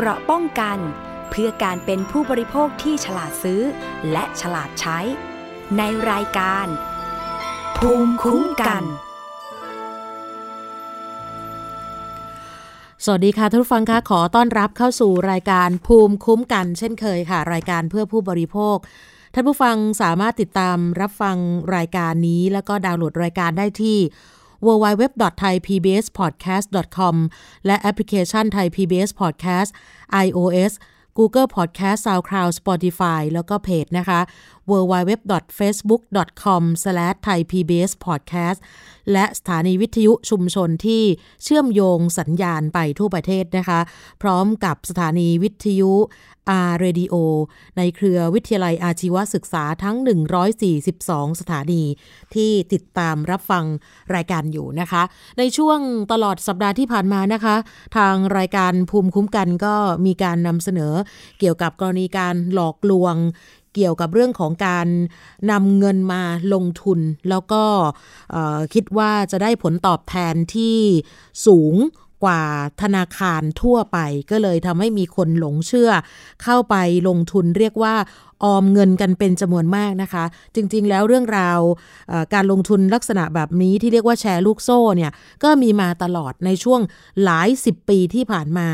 เกราะป้องกันเพื่อการเป็นผู้บริโภคที่ฉลาดซื้อและฉลาดใช้ในรายการภูมิคุ้มกันสวัสดีค่ะท่านผู้ฟังคะขอต้อนรับเข้าสู่รายการภูมิคุ้มกันเช่นเคยค่ะรายการเพื่อผู้บริโภคท่านผู้ฟังสามารถติดตามรับฟังรายการนี้แล้วก็ดาวน์โหลดรายการได้ที่ www.thaipbspodcast.com และแอปพลิเคชัน Thai PBS Podcast iOS Google Podcast SoundCloud Spotify แล้วก็เพจนะคะ www.facebook.com/thaipbspodcast และสถานีวิทยุชุมชนที่เชื่อมโยงสัญญาณไปทั่วประเทศนะคะพร้อมกับสถานีวิทยุ R Radio ในเครือวิทยาลัยอาชีวศึกษาทั้ง142 สถานีที่ติดตามรับฟังรายการอยู่นะคะในช่วงตลอดสัปดาห์ที่ผ่านมานะคะทางรายการภูมิคุ้มกันก็มีการนำเสนอเกี่ยวกับกรณีการหลอกลวงเกี่ยวกับเรื่องของการนำเงินมาลงทุนแล้วก็คิดว่าจะได้ผลตอบแทนที่สูงกว่าธนาคารทั่วไปก็เลยทำให้มีคนหลงเชื่อเข้าไปลงทุนเรียกว่าออมเงินกันเป็นจำนวนมากนะคะจริงๆแล้วเรื่องราวการลงทุนลักษณะแบบนี้ที่เรียกว่าแชร์ลูกโซ่เนี่ยก็มีมาตลอดในช่วงหลายสิบปีที่ผ่านมา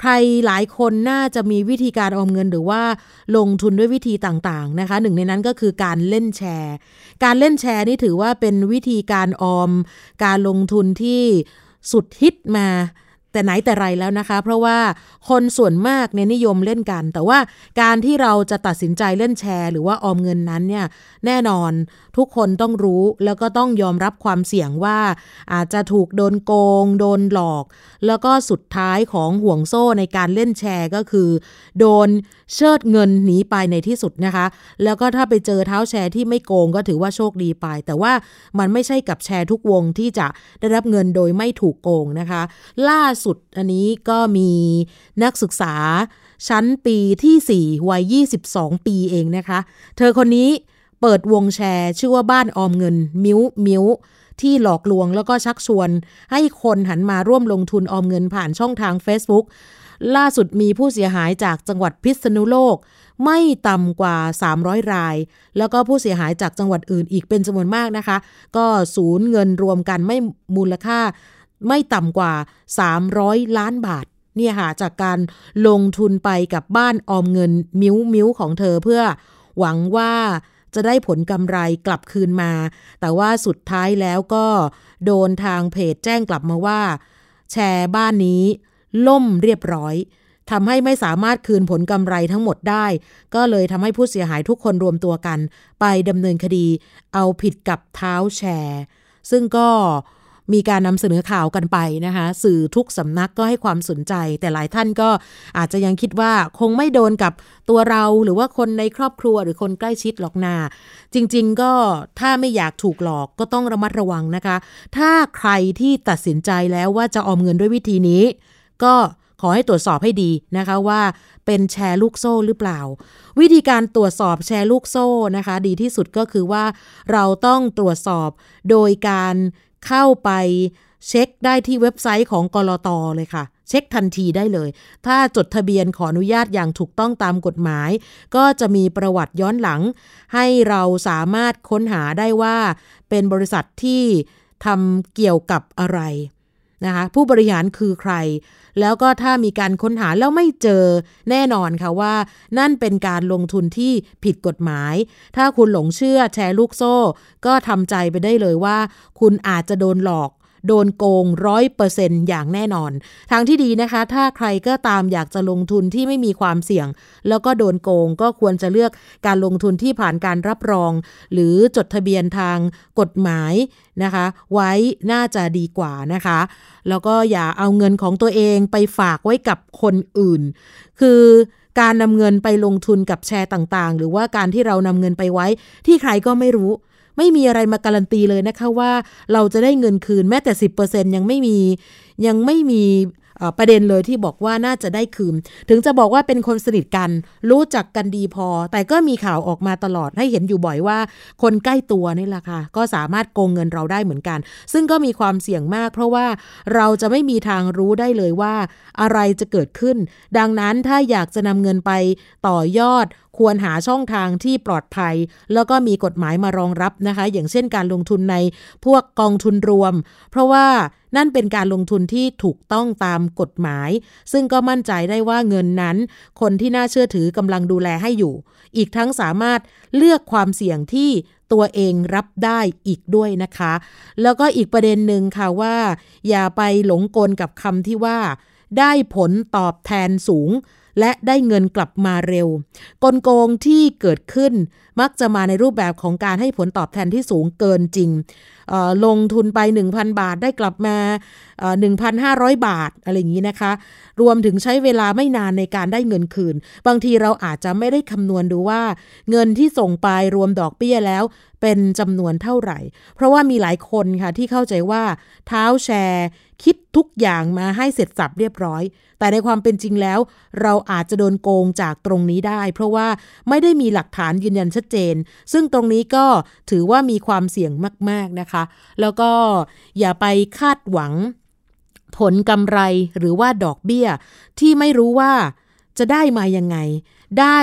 ใครหลายคนน่าจะมีวิธีการออมเงินหรือว่าลงทุนด้วยวิธีต่างๆนะคะหนึ่งในนั้นก็คือการเล่นแชร์นี่ถือว่าเป็นวิธีการออมการลงทุนที่สุดฮิตมาแต่ไหนแต่ไรแล้วนะคะเพราะว่าคนส่วนมากเนี่ยนิยมเล่นกันแต่ว่าการที่เราจะตัดสินใจเล่นแชร์หรือว่าออมเงินนั้นเนี่ยแน่นอนทุกคนต้องรู้แล้วก็ต้องยอมรับความเสี่ยงว่าอาจจะถูกโดนโกงโดนหลอกแล้วก็สุดท้ายของห่วงโซ่ในการเล่นแชร์ก็คือโดนเชิดเงินหนีไปในที่สุดนะคะแล้วก็ถ้าไปเจอเท้าแชร์ที่ไม่โกงก็ถือว่าโชคดีไปแต่ว่ามันไม่ใช่กับแชร์ทุกวงที่จะได้รับเงินโดยไม่ถูกโกงนะคะล่าสุดอันนี้ก็มีนักศึกษาชั้นปีที่4วัย22ปีเองนะคะเธอคนนี้เปิดวงแชร์ชื่อว่าบ้านออมเงินมิ้วที่หลอกลวงแล้วก็ชักชวนให้คนหันมาร่วมลงทุนออมเงินผ่านช่องทาง Facebook ล่าสุดมีผู้เสียหายจากจังหวัดพิษณุโลกไม่ต่ำกว่า300รายแล้วก็ผู้เสียหายจากจังหวัดอื่นอีกเป็นจำนวนมากนะคะก็สูญเงินรวมกันไม่มูลค่าไม่ต่ำกว่า300ล้านบาทเนี่ยค่ะจากการลงทุนไปกับบ้านออมเงินมิ้วของเธอเพื่อหวังว่าจะได้ผลกำไรกลับคืนมาแต่ว่าสุดท้ายแล้วก็โดนทางเพจแจ้งกลับมาว่าแชร์บ้านนี้ล่มเรียบร้อยทำให้ไม่สามารถคืนผลกำไรทั้งหมดได้ก็เลยทำให้ผู้เสียหายทุกคนรวมตัวกันไปดำเนินคดีเอาผิดกับเท้าแชร์ซึ่งก็มีการนำเสนอข่าวกันไปนะคะสื่อทุกสำนักก็ให้ความสนใจแต่หลายท่านก็อาจจะยังคิดว่าคงไม่โดนกับตัวเราหรือว่าคนในครอบครัวหรือคนใกล้ชิดหรอกนาจริงๆก็ถ้าไม่อยากถูกหลอกก็ต้องระมัดระวังนะคะถ้าใครที่ตัดสินใจแล้วว่าจะออมเงินด้วยวิธีนี้ก็ขอให้ตรวจสอบให้ดีนะคะว่าเป็นแชร์ลูกโซ่หรือเปล่าวิธีการตรวจสอบแชร์ลูกโซ่นะคะดีที่สุดก็คือว่าเราต้องตรวจสอบโดยการเข้าไปเช็คได้ที่เว็บไซต์ของกลต.เลยค่ะเช็คทันทีได้เลยถ้าจดทะเบียนขออนุญาตอย่างถูกต้องตามกฎหมายก็จะมีประวัติย้อนหลังให้เราสามารถค้นหาได้ว่าเป็นบริษัทที่ทำเกี่ยวกับอะไรนะคะผู้บริหารคือใครแล้วก็ถ้ามีการค้นหาแล้วไม่เจอแน่นอนค่ะว่านั่นเป็นการลงทุนที่ผิดกฎหมายถ้าคุณหลงเชื่อแชร์ลูกโซ่ก็ทำใจไปได้เลยว่าคุณอาจจะโดนหลอกโดนโกง 100% อย่างแน่นอนทางที่ดีนะคะถ้าใครก็ตามอยากจะลงทุนที่ไม่มีความเสี่ยงแล้วก็โดนโกงก็ควรจะเลือกการลงทุนที่ผ่านการรับรองหรือจดทะเบียนทางกฎหมายนะคะไว้น่าจะดีกว่านะคะแล้วก็อย่าเอาเงินของตัวเองไปฝากไว้กับคนอื่นคือการนำเงินไปลงทุนกับแชร์ต่างๆหรือว่าการที่เรานำเงินไปไว้ที่ใครก็ไม่รู้ไม่มีอะไรมาการันตีเลยนะคะว่าเราจะได้เงินคืนแม้แต่ 10% ยังไม่มี ประเด็นเลยที่บอกว่าน่าจะได้คืนถึงจะบอกว่าเป็นคนสนิทกันรู้จักกันดีพอแต่ก็มีข่าวออกมาตลอดให้เห็นอยู่บ่อยว่าคนใกล้ตัวนี่แหละค่ะก็สามารถโกงเงินเราได้เหมือนกันซึ่งก็มีความเสี่ยงมากเพราะว่าเราจะไม่มีทางรู้ได้เลยว่าอะไรจะเกิดขึ้นดังนั้นถ้าอยากจะนำเงินไปต่อยอดควรหาช่องทางที่ปลอดภัยแล้วก็มีกฎหมายมารองรับนะคะอย่างเช่นการลงทุนในพวกกองทุนรวมเพราะว่านั่นเป็นการลงทุนที่ถูกต้องตามกฎหมายซึ่งก็มั่นใจได้ว่าเงินนั้นคนที่น่าเชื่อถือกำลังดูแลให้อยู่อีกทั้งสามารถเลือกความเสี่ยงที่ตัวเองรับได้อีกด้วยนะคะแล้วก็อีกประเด็นหนึ่งค่ะว่าอย่าไปหลงกลกับคำที่ว่าได้ผลตอบแทนสูงและได้เงินกลับมาเร็วกลโกงที่เกิดขึ้นมักจะมาในรูปแบบของการให้ผลตอบแทนที่สูงเกินจริงลงทุนไป 1,000 บาทได้กลับมา 1,500 บาทอะไรอย่างนี้นะคะรวมถึงใช้เวลาไม่นานในการได้เงินคืนบางทีเราอาจจะไม่ได้คำนวณดูว่าเงินที่ส่งไปรวมดอกเบี้ยแล้วเป็นจำนวนเท่าไหร่เพราะว่ามีหลายคนค่ะที่เข้าใจว่าเท้าแชร์คิดทุกอย่างมาให้เสร็จสรรพเรียบร้อยแต่ในความเป็นจริงแล้วเราอาจจะโดนโกงจากตรงนี้ได้เพราะว่าไม่ได้มีหลักฐานยืนยันชัดเจนซึ่งตรงนี้ก็ถือว่ามีความเสี่ยงมากๆนะคะแล้วก็อย่าไปคาดหวังผลกำไรหรือว่าดอกเบี้ยที่ไม่รู้ว่าจะได้มายังไงได้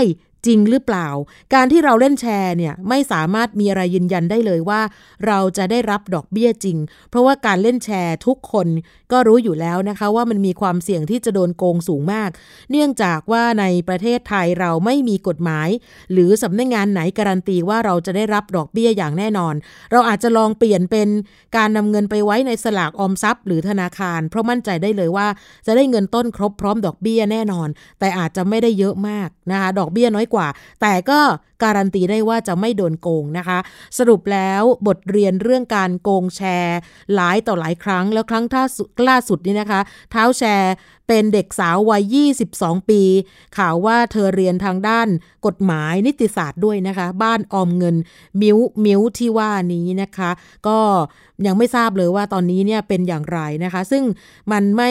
จริงหรือเปล่าการที่เราเล่นแชร์เนี่ยไม่สามารถมีอะไรยืนยันได้เลยว่าเราจะได้รับดอกเบี้ยจริงเพราะว่าการเล่นแชร์ทุกคนก็รู้อยู่แล้วนะคะว่ามันมีความเสี่ยงที่จะโดนโกงสูงมากเนื่องจากว่าในประเทศไทยเราไม่มีกฎหมายหรือสำนักงานไหนการันตีว่าเราจะได้รับดอกเบี้ยอย่างแน่นอนเราอาจจะลองเปลี่ยนเป็นการนำเงินไปไว้ในสลากออมทรัพย์หรือธนาคารเพราะมั่นใจได้เลยว่าจะได้เงินต้นครบพร้อมดอกเบี้ยแน่นอนแต่อาจจะไม่ได้เยอะมากนะคะดอกเบี้ยน้อยแต่ก็การันตีได้ว่าจะไม่โดนโกงนะคะสรุปแล้วบทเรียนเรื่องการโกงแชร์หลายต่อหลายครั้งแล้วครั้งล่าสุดนี่นะคะเท้าแชร์เป็นเด็กสาววัย22ปีข่าวว่าเธอเรียนทางด้านกฎหมายนิติศาสตร์ด้วยนะคะบ้านออมเงินมิ้วที่ว่านี้นะคะก็ยังไม่ทราบเลยว่าตอนนี้เนี่ยเป็นอย่างไรนะคะซึ่งมันไ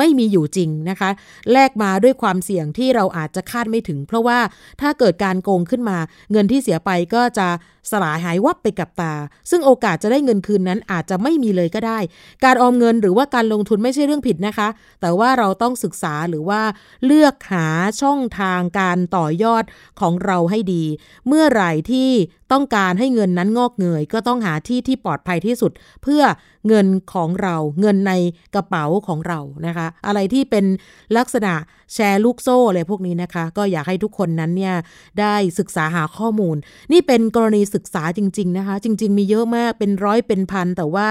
ม่มีอยู่จริงนะคะแลกมาด้วยความเสี่ยงที่เราอาจจะคาดไม่ถึงเพราะว่าถ้าเกิดการโกงขึ้นมาเงินที่เสียไปก็จะสลายหายวับไปกับตาซึ่งโอกาสจะได้เงินคืนนั้นอาจจะไม่มีเลยก็ได้การออมเงินหรือว่าการลงทุนไม่ใช่เรื่องผิดนะคะแต่ว่าเราต้องศึกษาหรือว่าเลือกหาช่องทางการต่อยอดของเราให้ดีเมื่อไหร่ที่ต้องการให้เงินนั้นงอกเงยก็ต้องหาที่ที่ปลอดภัยที่สุดเพื่อเงินของเราเงินในกระเป๋าของเรานะคะอะไรที่เป็นลักษณะแชร์ลูกโซ่อะไรพวกนี้นะคะก็อยากให้ทุกคนนั้นเนี่ยได้ศึกษาหาข้อมูลนี่เป็นกรณีศึกษาจริงๆนะคะจริงๆมีเยอะมากเป็นร้อยเป็นพันแต่ว่า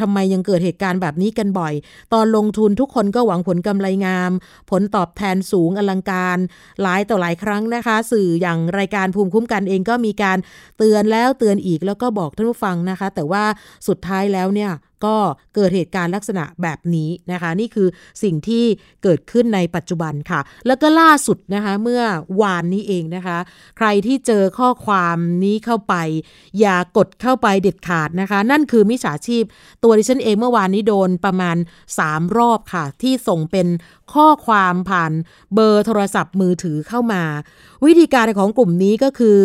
ทำไมยังเกิดเหตุการณ์แบบนี้กันบ่อยตอนลงทุนทุกคนก็หวังผลกำไรงามผลตอบแทนสูงอลังการหลายต่อหลายครั้งนะคะสื่ออย่างรายการภูมิคุ้มกันเองก็มีการเตือนแล้วเตือนอีกแล้วก็บอกท่านผู้ฟังนะคะแต่ว่าสุดท้ายแล้วเนี่ยก็เกิดเหตุการณ์ลักษณะแบบนี้นะคะนี่คือสิ่งที่เกิดขึ้นในปัจจุบันค่ะแล้วก็ล่าสุดนะคะเมื่อวานนี้เองนะคะใครที่เจอข้อความนี้เข้าไปอย่ากดเข้าไปเด็ดขาดนะคะนั่นคือมิจฉาชีพตัวดิฉันเองเมื่อวานนี้โดนประมาณ3รอบค่ะที่ส่งเป็นข้อความผ่านเบอร์โทรศัพท์มือถือเข้ามาวิธีการของกลุ่มนี้ก็คือ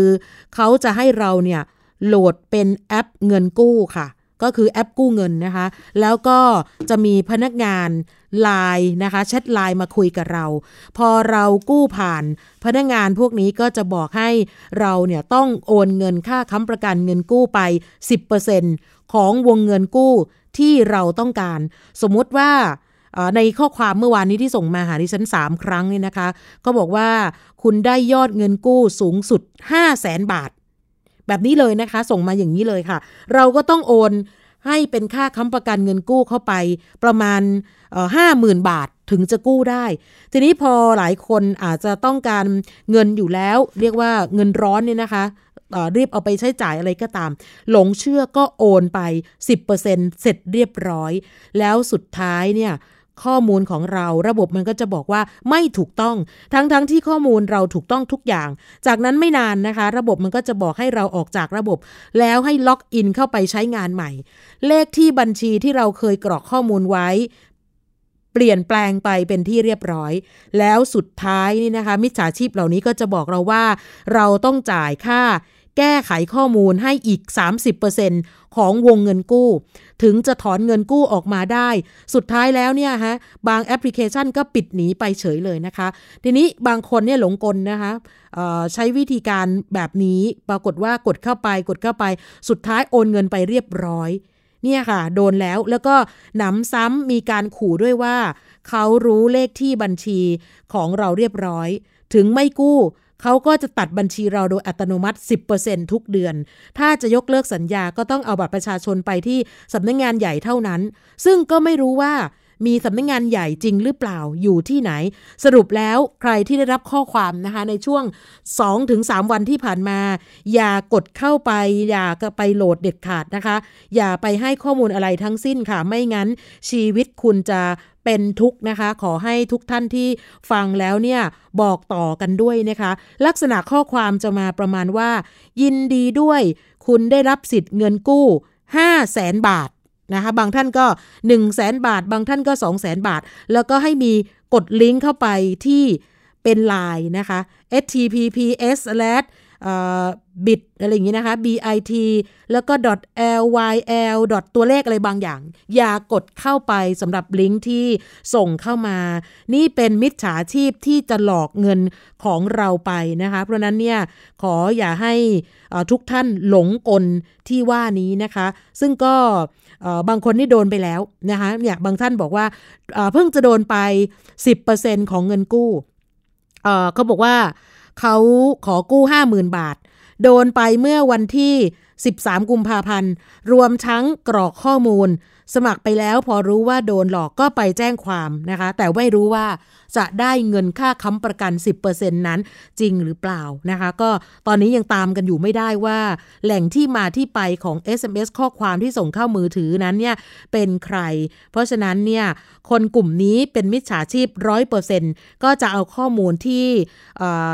เขาจะให้เราเนี่ยโหลดเป็นแอปเงินกู้ค่ะก็คือแอปกู้เงินนะคะแล้วก็จะมีพนักงานไลน์นะคะแชทไลน์มาคุยกับเราพอเรากู้ผ่านพนักงานพวกนี้ก็จะบอกให้เราเนี่ยต้องโอนเงินค่าค้ำประกันเงินกู้ไป 10% ของวงเงินกู้ที่เราต้องการสมมุติว่าในข้อความเมื่อวานนี้ที่ส่งมาหาดิฉัน3ครั้งนี่นะคะก็บอกว่าคุณได้ยอดเงินกู้สูงสุด 500,000 บาทแบบนี้เลยนะคะส่งมาอย่างนี้เลยค่ะเราก็ต้องโอนให้เป็นค่าค้ำประกันเงินกู้เข้าไปประมาณ 50,000 บาทถึงจะกู้ได้ทีนี้พอหลายคนอาจจะต้องการเงินอยู่แล้วเรียกว่าเงินร้อนเนี่ยนะคะรีบเอาไปใช้จ่ายอะไรก็ตามหลงเชื่อก็โอนไป 10% เสร็จเรียบร้อยแล้วสุดท้ายเนี่ยข้อมูลของเราระบบมันก็จะบอกว่าไม่ถูกต้องทั้งที่ข้อมูลเราถูกต้องทุกอย่างจากนั้นไม่นานนะคะระบบมันก็จะบอกให้เราออกจากระบบแล้วให้ล็อกอินเข้าไปใช้งานใหม่เลขที่บัญชีที่เราเคยกรอกข้อมูลไว้ เปลี่ยนแปลงไปเป็นที่เรียบร้อยแล้วสุดท้ายนี่นะคะมิจฉาชีพเหล่านี้ก็จะบอกเราว่าเราต้องจ่ายค่าแก้ไขข้อมูลให้อีก 30% ของวงเงินกู้ถึงจะถอนเงินกู้ออกมาได้สุดท้ายแล้วเนี่ยฮะบางแอปพลิเคชันก็ปิดหนีไปเฉยเลยนะคะทีนี้บางคนเนี่ยหลงกลนะคะใช้วิธีการแบบนี้ปรากฏว่ากดเข้าไปสุดท้ายโอนเงินไปเรียบร้อยเนี่ยค่ะโดนแล้วก็หนำซ้ำมีการขู่ด้วยว่าเขารู้เลขที่บัญชีของเราเรียบร้อยถึงไม่กู้เขาก็จะตัดบัญชีเราโดยอัตโนมัติ 10% ทุกเดือนถ้าจะยกเลิกสัญญาก็ต้องเอาบัตรประชาชนไปที่สำนักงานใหญ่เท่านั้นซึ่งก็ไม่รู้ว่ามีสำนักงานใหญ่จริงหรือเปล่าอยู่ที่ไหนสรุปแล้วใครที่ได้รับข้อความนะคะในช่วง 2-3 วันที่ผ่านมาอย่ากดเข้าไปอย่าไปโหลดเด็ดขาดนะคะอย่าไปให้ข้อมูลอะไรทั้งสิ้นค่ะไม่งั้นชีวิตคุณจะเป็นทุกข์นะคะขอให้ทุกท่านที่ฟังแล้วเนี่ยบอกต่อกันด้วยนะคะลักษณะข้อความจะมาประมาณว่ายินดีด้วยคุณได้รับสิทธิ์เงินกู้ 500,000 บาทนะคะบางท่านก็ 100,000 บาทบางท่านก็ 200,000 บาทแล้วก็ให้มีกดลิงก์เข้าไปที่เป็น LINE นะคะ https:/bit อะไรอย่างงี้นะคะ bit แล้วก็ .lyl. ตัวเลขอะไรบางอย่างอย่ากดเข้าไปสำหรับลิงก์ที่ส่งเข้ามานี่เป็นมิจฉาชีพที่จะหลอกเงินของเราไปนะคะเพราะนั้นเนี่ยขออย่าให้ทุกท่านหลงกลที่ว่านี้นะคะซึ่งก็บางคนนี่โดนไปแล้วนะคะเนี่ยบางท่านบอกว่าเพิ่งจะโดนไป 10% ของเงินกู้เขาบอกว่าเขาขอกู้ 50,000 บาทโดนไปเมื่อวันที่13 กุมภาพันธ์รวมทั้งกรอกข้อมูลสมัครไปแล้วพอรู้ว่าโดนหลอกก็ไปแจ้งความนะคะแต่ไม่รู้ว่าจะได้เงินค่าค้ำประกัน 10% นั้นจริงหรือเปล่านะคะก็ตอนนี้ยังตามกันอยู่ไม่ได้ว่าแหล่งที่มาที่ไปของ SMS ข้อความที่ส่งเข้ามือถือนั้นเนี่ยเป็นใครเพราะฉะนั้นเนี่ยคนกลุ่มนี้เป็นมิจฉาชีพ 100% ก็จะเอาข้อมูลที่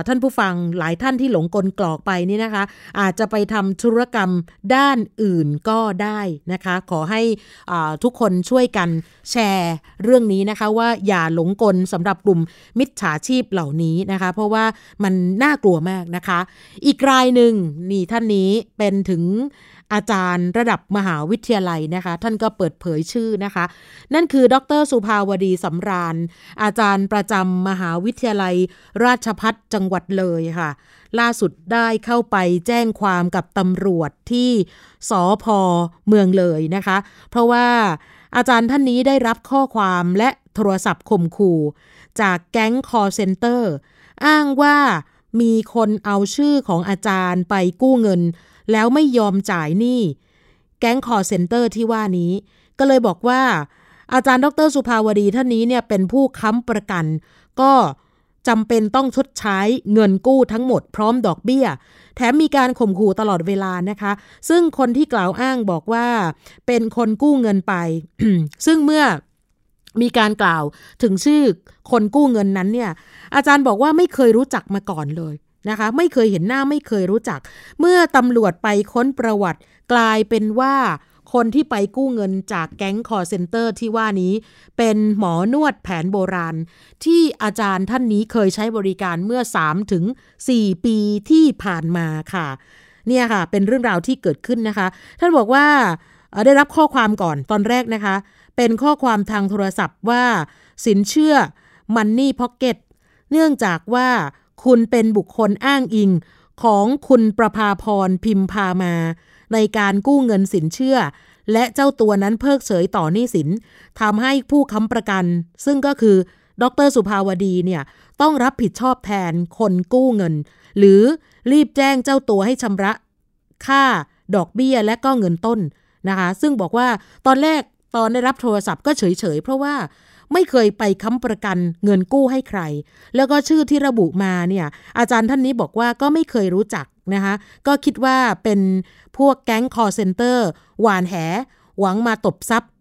ท่านผู้ฟังหลายท่านที่หลงกลกรอกไปนี่นะคะอาจจะไปทำธุรกรรมด้านอื่นก็ได้นะคะขอให้ทุกคนช่วยกันแชร์เรื่องนี้นะคะว่าอย่าหลงกลสำหรับกลุ่มมิจฉาชีพเหล่านี้นะคะเพราะว่ามันน่ากลัวมากนะคะอีกรายหนึ่งนี่ท่านนี้เป็นถึงอาจารย์ระดับมหาวิทยาลัยนะคะท่านก็เปิดเผยชื่อนะคะนั่นคือดร.สุภาวดีสำราญอาจารย์ประจำมหาวิทยาลัยราชภัฏจังหวัดเลยค่ะล่าสุดได้เข้าไปแจ้งความกับตำรวจที่สภ.เมืองเลยนะคะเพราะว่าอาจารย์ท่านนี้ได้รับข้อความและโทรศัพท์ข่มขู่จากแก๊งคอลเซ็นเตอร์อ้างว่ามีคนเอาชื่อของอาจารย์ไปกู้เงินแล้วไม่ยอมจ่ายหนี้แก๊งคอลเซ็นเตอร์ที่ว่านี้ก็เลยบอกว่าอาจารย์ดร.สุภาวดีท่านนี้เนี่ยเป็นผู้ค้ำประกันก็จำเป็นต้องชดใช้เงินกู้ทั้งหมดพร้อมดอกเบี้ยแถมมีการข่มขู่ตลอดเวลานะคะซึ่งคนที่กล่าวอ้างบอกว่าเป็นคนกู้เงินไป ซึ่งเมื่อมีการกล่าวถึงชื่อคนกู้เงินนั้นเนี่ยอาจารย์บอกว่าไม่เคยรู้จักมาก่อนเลยนะคะไม่เคยเห็นหน้าไม่เคยรู้จักเมื่อตำรวจไปค้นประวัติกลายเป็นว่าคนที่ไปกู้เงินจากแก๊งคอลเซ็นเตอร์ที่ว่านี้เป็นหมอนวดแผนโบราณที่อาจารย์ท่านนี้เคยใช้บริการเมื่อ 3-4 ปีที่ผ่านมาค่ะเนี่ยค่ะเป็นเรื่องราวที่เกิดขึ้นนะคะท่านบอกว่าได้รับข้อความก่อนตอนแรกนะคะเป็นข้อความทางโทรศัพท์ว่าสินเชื่อ Money Pocket เนื่องจากว่าคุณเป็นบุคคลอ้างอิงของคุณประภาพรพิมพามาในการกู้เงินสินเชื่อและเจ้าตัวนั้นเพิกเฉยต่อหนี้สินทำให้ผู้ค้ำประกันซึ่งก็คือดร.สุภาวดีเนี่ยต้องรับผิดชอบแทนคนกู้เงินหรือรีบแจ้งเจ้าตัวให้ชำระค่าดอกเบี้ยและก็เงินต้นนะคะซึ่งบอกว่าตอนแรกตอนได้รับโทรศัพท์ก็เฉยๆเพราะว่าไม่เคยไปค้ำประกันเงินกู้ให้ใครแล้วก็ชื่อที่ระบุมาเนี่ยอาจารย์ท่านนี้บอกว่าก็ไม่เคยรู้จักนะคะก็คิดว่าเป็นพวกแก๊งคอลเซ็นเตอร์หวานแหหวังมาตบทรัพย์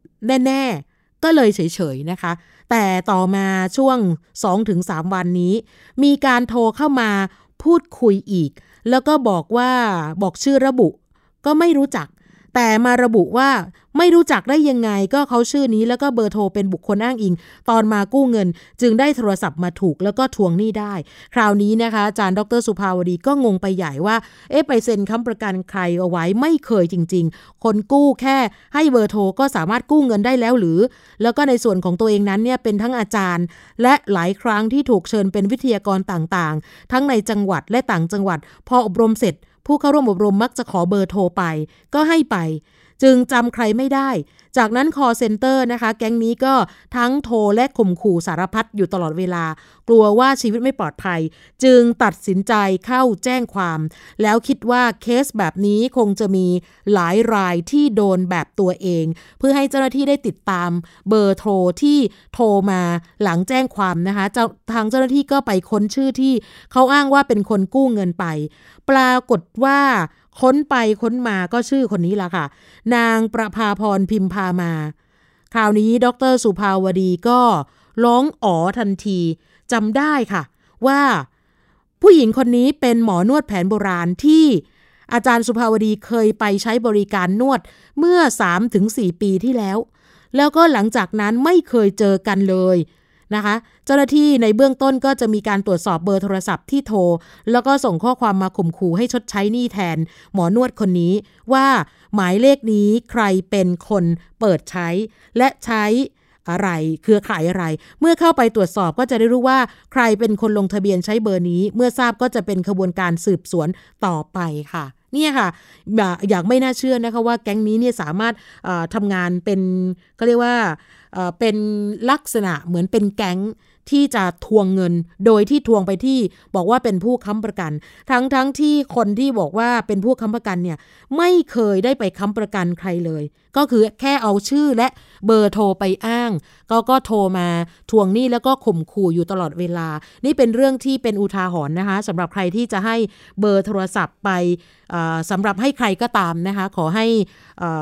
แน่ๆก็เลยเฉยๆนะคะแต่ต่อมาช่วง 2-3 วันนี้มีการโทรเข้ามาพูดคุยอีกแล้วก็บอกชื่อระบุก็ไม่รู้จัก แต่มาระบุว่าไม่รู้จักได้ยังไงก็เขาชื่อนี้แล้วก็เบอร์โทรเป็นบุคคลอ้างอิงตอนมากู้เงินจึงได้โทรศัพท์มาถูกแล้วก็ทวงหนี้ได้คราวนี้นะคะอาจารย์ดร.สุภาวดีก็งงไปใหญ่ว่าไปเซ็นค้ำประกันใครเอาไว้ไม่เคยจริงๆคนกู้แค่ให้เบอร์โทรก็สามารถกู้เงินได้แล้วหรือแล้วก็ในส่วนของตัวเองนั้นเนี่ยเป็นทั้งอาจารย์และหลายครั้งที่ถูกเชิญเป็นวิทยากรต่างๆทั้งในจังหวัดและต่างจังหวัดพออบรมเสร็จผู้เข้าร่วมอบรมมักจะขอเบอร์โทรไปก็ให้ไปจึงจำใครไม่ได้จากนั้นคอลเซ็นเตอร์นะคะแก๊งนี้ก็ทั้งโทรและข่มขู่สารพัดอยู่ตลอดเวลากลัวว่าชีวิตไม่ปลอดภัยจึงตัดสินใจเข้าแจ้งความแล้วคิดว่าเคสแบบนี้คงจะมีหลายรายที่โดนแบบตัวเองเพื่อให้เจ้าหน้าที่ได้ติดตามเบอร์โทรที่โทรมาหลังแจ้งความนะคะทางเจ้าหน้าที่ก็ไปค้นชื่อที่เขาอ้างว่าเป็นคนกู้เงินไปปรากฏว่าค้นไปค้นมาก็ชื่อคนนี้ล่ะค่ะนางประภาพรพิมพามาคราวนี้ดร.สุภาวดีก็ร้องอ๋อทันทีจำได้ค่ะว่าผู้หญิงคนนี้เป็นหมอนวดแผนโบราณที่อาจารย์สุภาวดีเคยไปใช้บริการนวดเมื่อ 3-4 ปีที่แล้วแล้วก็หลังจากนั้นไม่เคยเจอกันเลยนะคะเจ้าหน้าที่ในเบื้องต้นก็จะมีการตรวจสอบเบอร์โทรศัพท์ที่โทรแล้วก็ส่งข้อความมาข่มขู่ให้ชดใช้หนี้แทนหมอนวดคนนี้ว่าหมายเลขนี้ใครเป็นคนเปิดใช้และใช้อะไรเครือข่ายอะไรเมื่อเข้าไปตรวจสอบก็จะได้รู้ว่าใครเป็นคนลงทะเบียนใช้เบอร์นี้เมื่อทราบก็จะเป็นขบวนการสืบสวนต่อไปค่ะเนี่ยค่ะอย่างไม่น่าเชื่อนะคะว่าแก๊งนี้เนี่ยสามารถทำงานเป็นก็เรียกว่าเป็นลักษณะเหมือนเป็นแก๊งที่จะทวงเงินโดยที่ทวงไปที่บอกว่าเป็นผู้ค้ำประกันทั้งที่คนที่บอกว่าเป็นผู้ค้ำประกันเนี่ยไม่เคยได้ไปค้ำประกันใครเลยก็คือแค่เอาชื่อและเบอร์โทรไปอ้างก็โทรมาทวงหนี้แล้วก็ข่มขู่อยู่ตลอดเวลานี่เป็นเรื่องที่เป็นอุทาหรณ์นะคะสำหรับใครที่จะให้เบอร์โทรศัพท์ไปสำหรับให้ใครก็ตามนะคะขอให้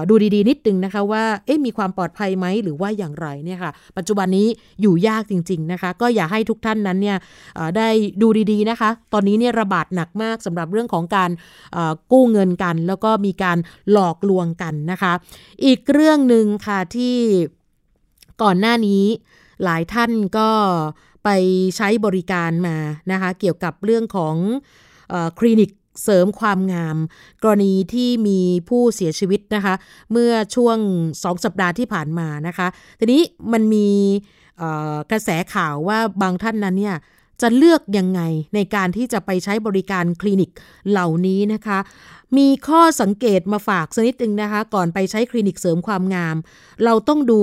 ดูดีๆนิดนึงนะคะว่ามีความปลอดภัยไหมหรือว่าอย่างไรเนี่ยค่ะปัจจุบันนี้อยู่ยากจริงๆนะคะก็อยากให้ทุกท่านนั้นเนี่ยได้ดูดีๆนะคะตอนนี้เนี่ยระบาดหนักมากสำหรับเรื่องของการกู้เงินกันแล้วก็มีการหลอกลวงกันนะคะอีกเรื่องนึงค่ะที่ก่อนหน้านี้หลายท่านก็ไปใช้บริการมานะคะเกี่ยวกับเรื่องของคลินิกเสริมความงามกรณีที่มีผู้เสียชีวิตนะคะเมื่อช่วง2 สัปดาห์ที่ผ่านมานะคะทีนี้มันมีกระแสข่าวว่าบางท่านนั้นเนี่ยจะเลือกยังไงในการที่จะไปใช้บริการคลินิกเหล่านี้นะคะมีข้อสังเกตมาฝากสักนิดนึงนะคะก่อนไปใช้คลินิกเสริมความงามเราต้องดู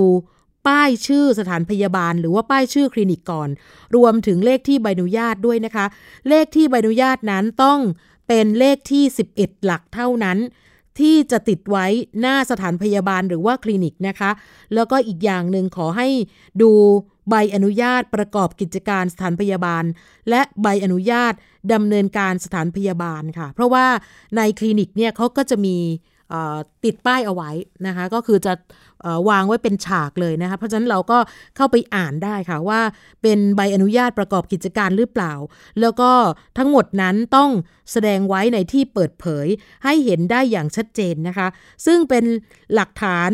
ป้ายชื่อสถานพยาบาลหรือว่าป้ายชื่อคลินิกก่อนรวมถึงเลขที่ใบอนุญาตด้วยนะคะเลขที่ใบอนุญาตนั้นต้องเป็นเลขที่11หลักเท่านั้นที่จะติดไว้หน้าสถานพยาบาลหรือว่าคลินิกนะคะแล้วก็อีกอย่างหนึ่งขอให้ดูใบอนุญาตประกอบกิจการสถานพยาบาลและใบอนุญาตดำเนินการสถานพยาบาลค่ะเพราะว่าในคลินิกเนี่ยเขาก็จะมีติดป้ายเอาไว้นะคะก็คือจะวางไว้เป็นฉากเลยนะคะเพราะฉะนั้นเราก็เข้าไปอ่านได้ค่ะว่าเป็นใบอนุญาตประกอบกิจการหรือเปล่าแล้วก็ทั้งหมดนั้นต้องแสดงไว้ในที่เปิดเผยให้เห็นได้อย่างชัดเจนนะคะซึ่งเป็นหลักฐาน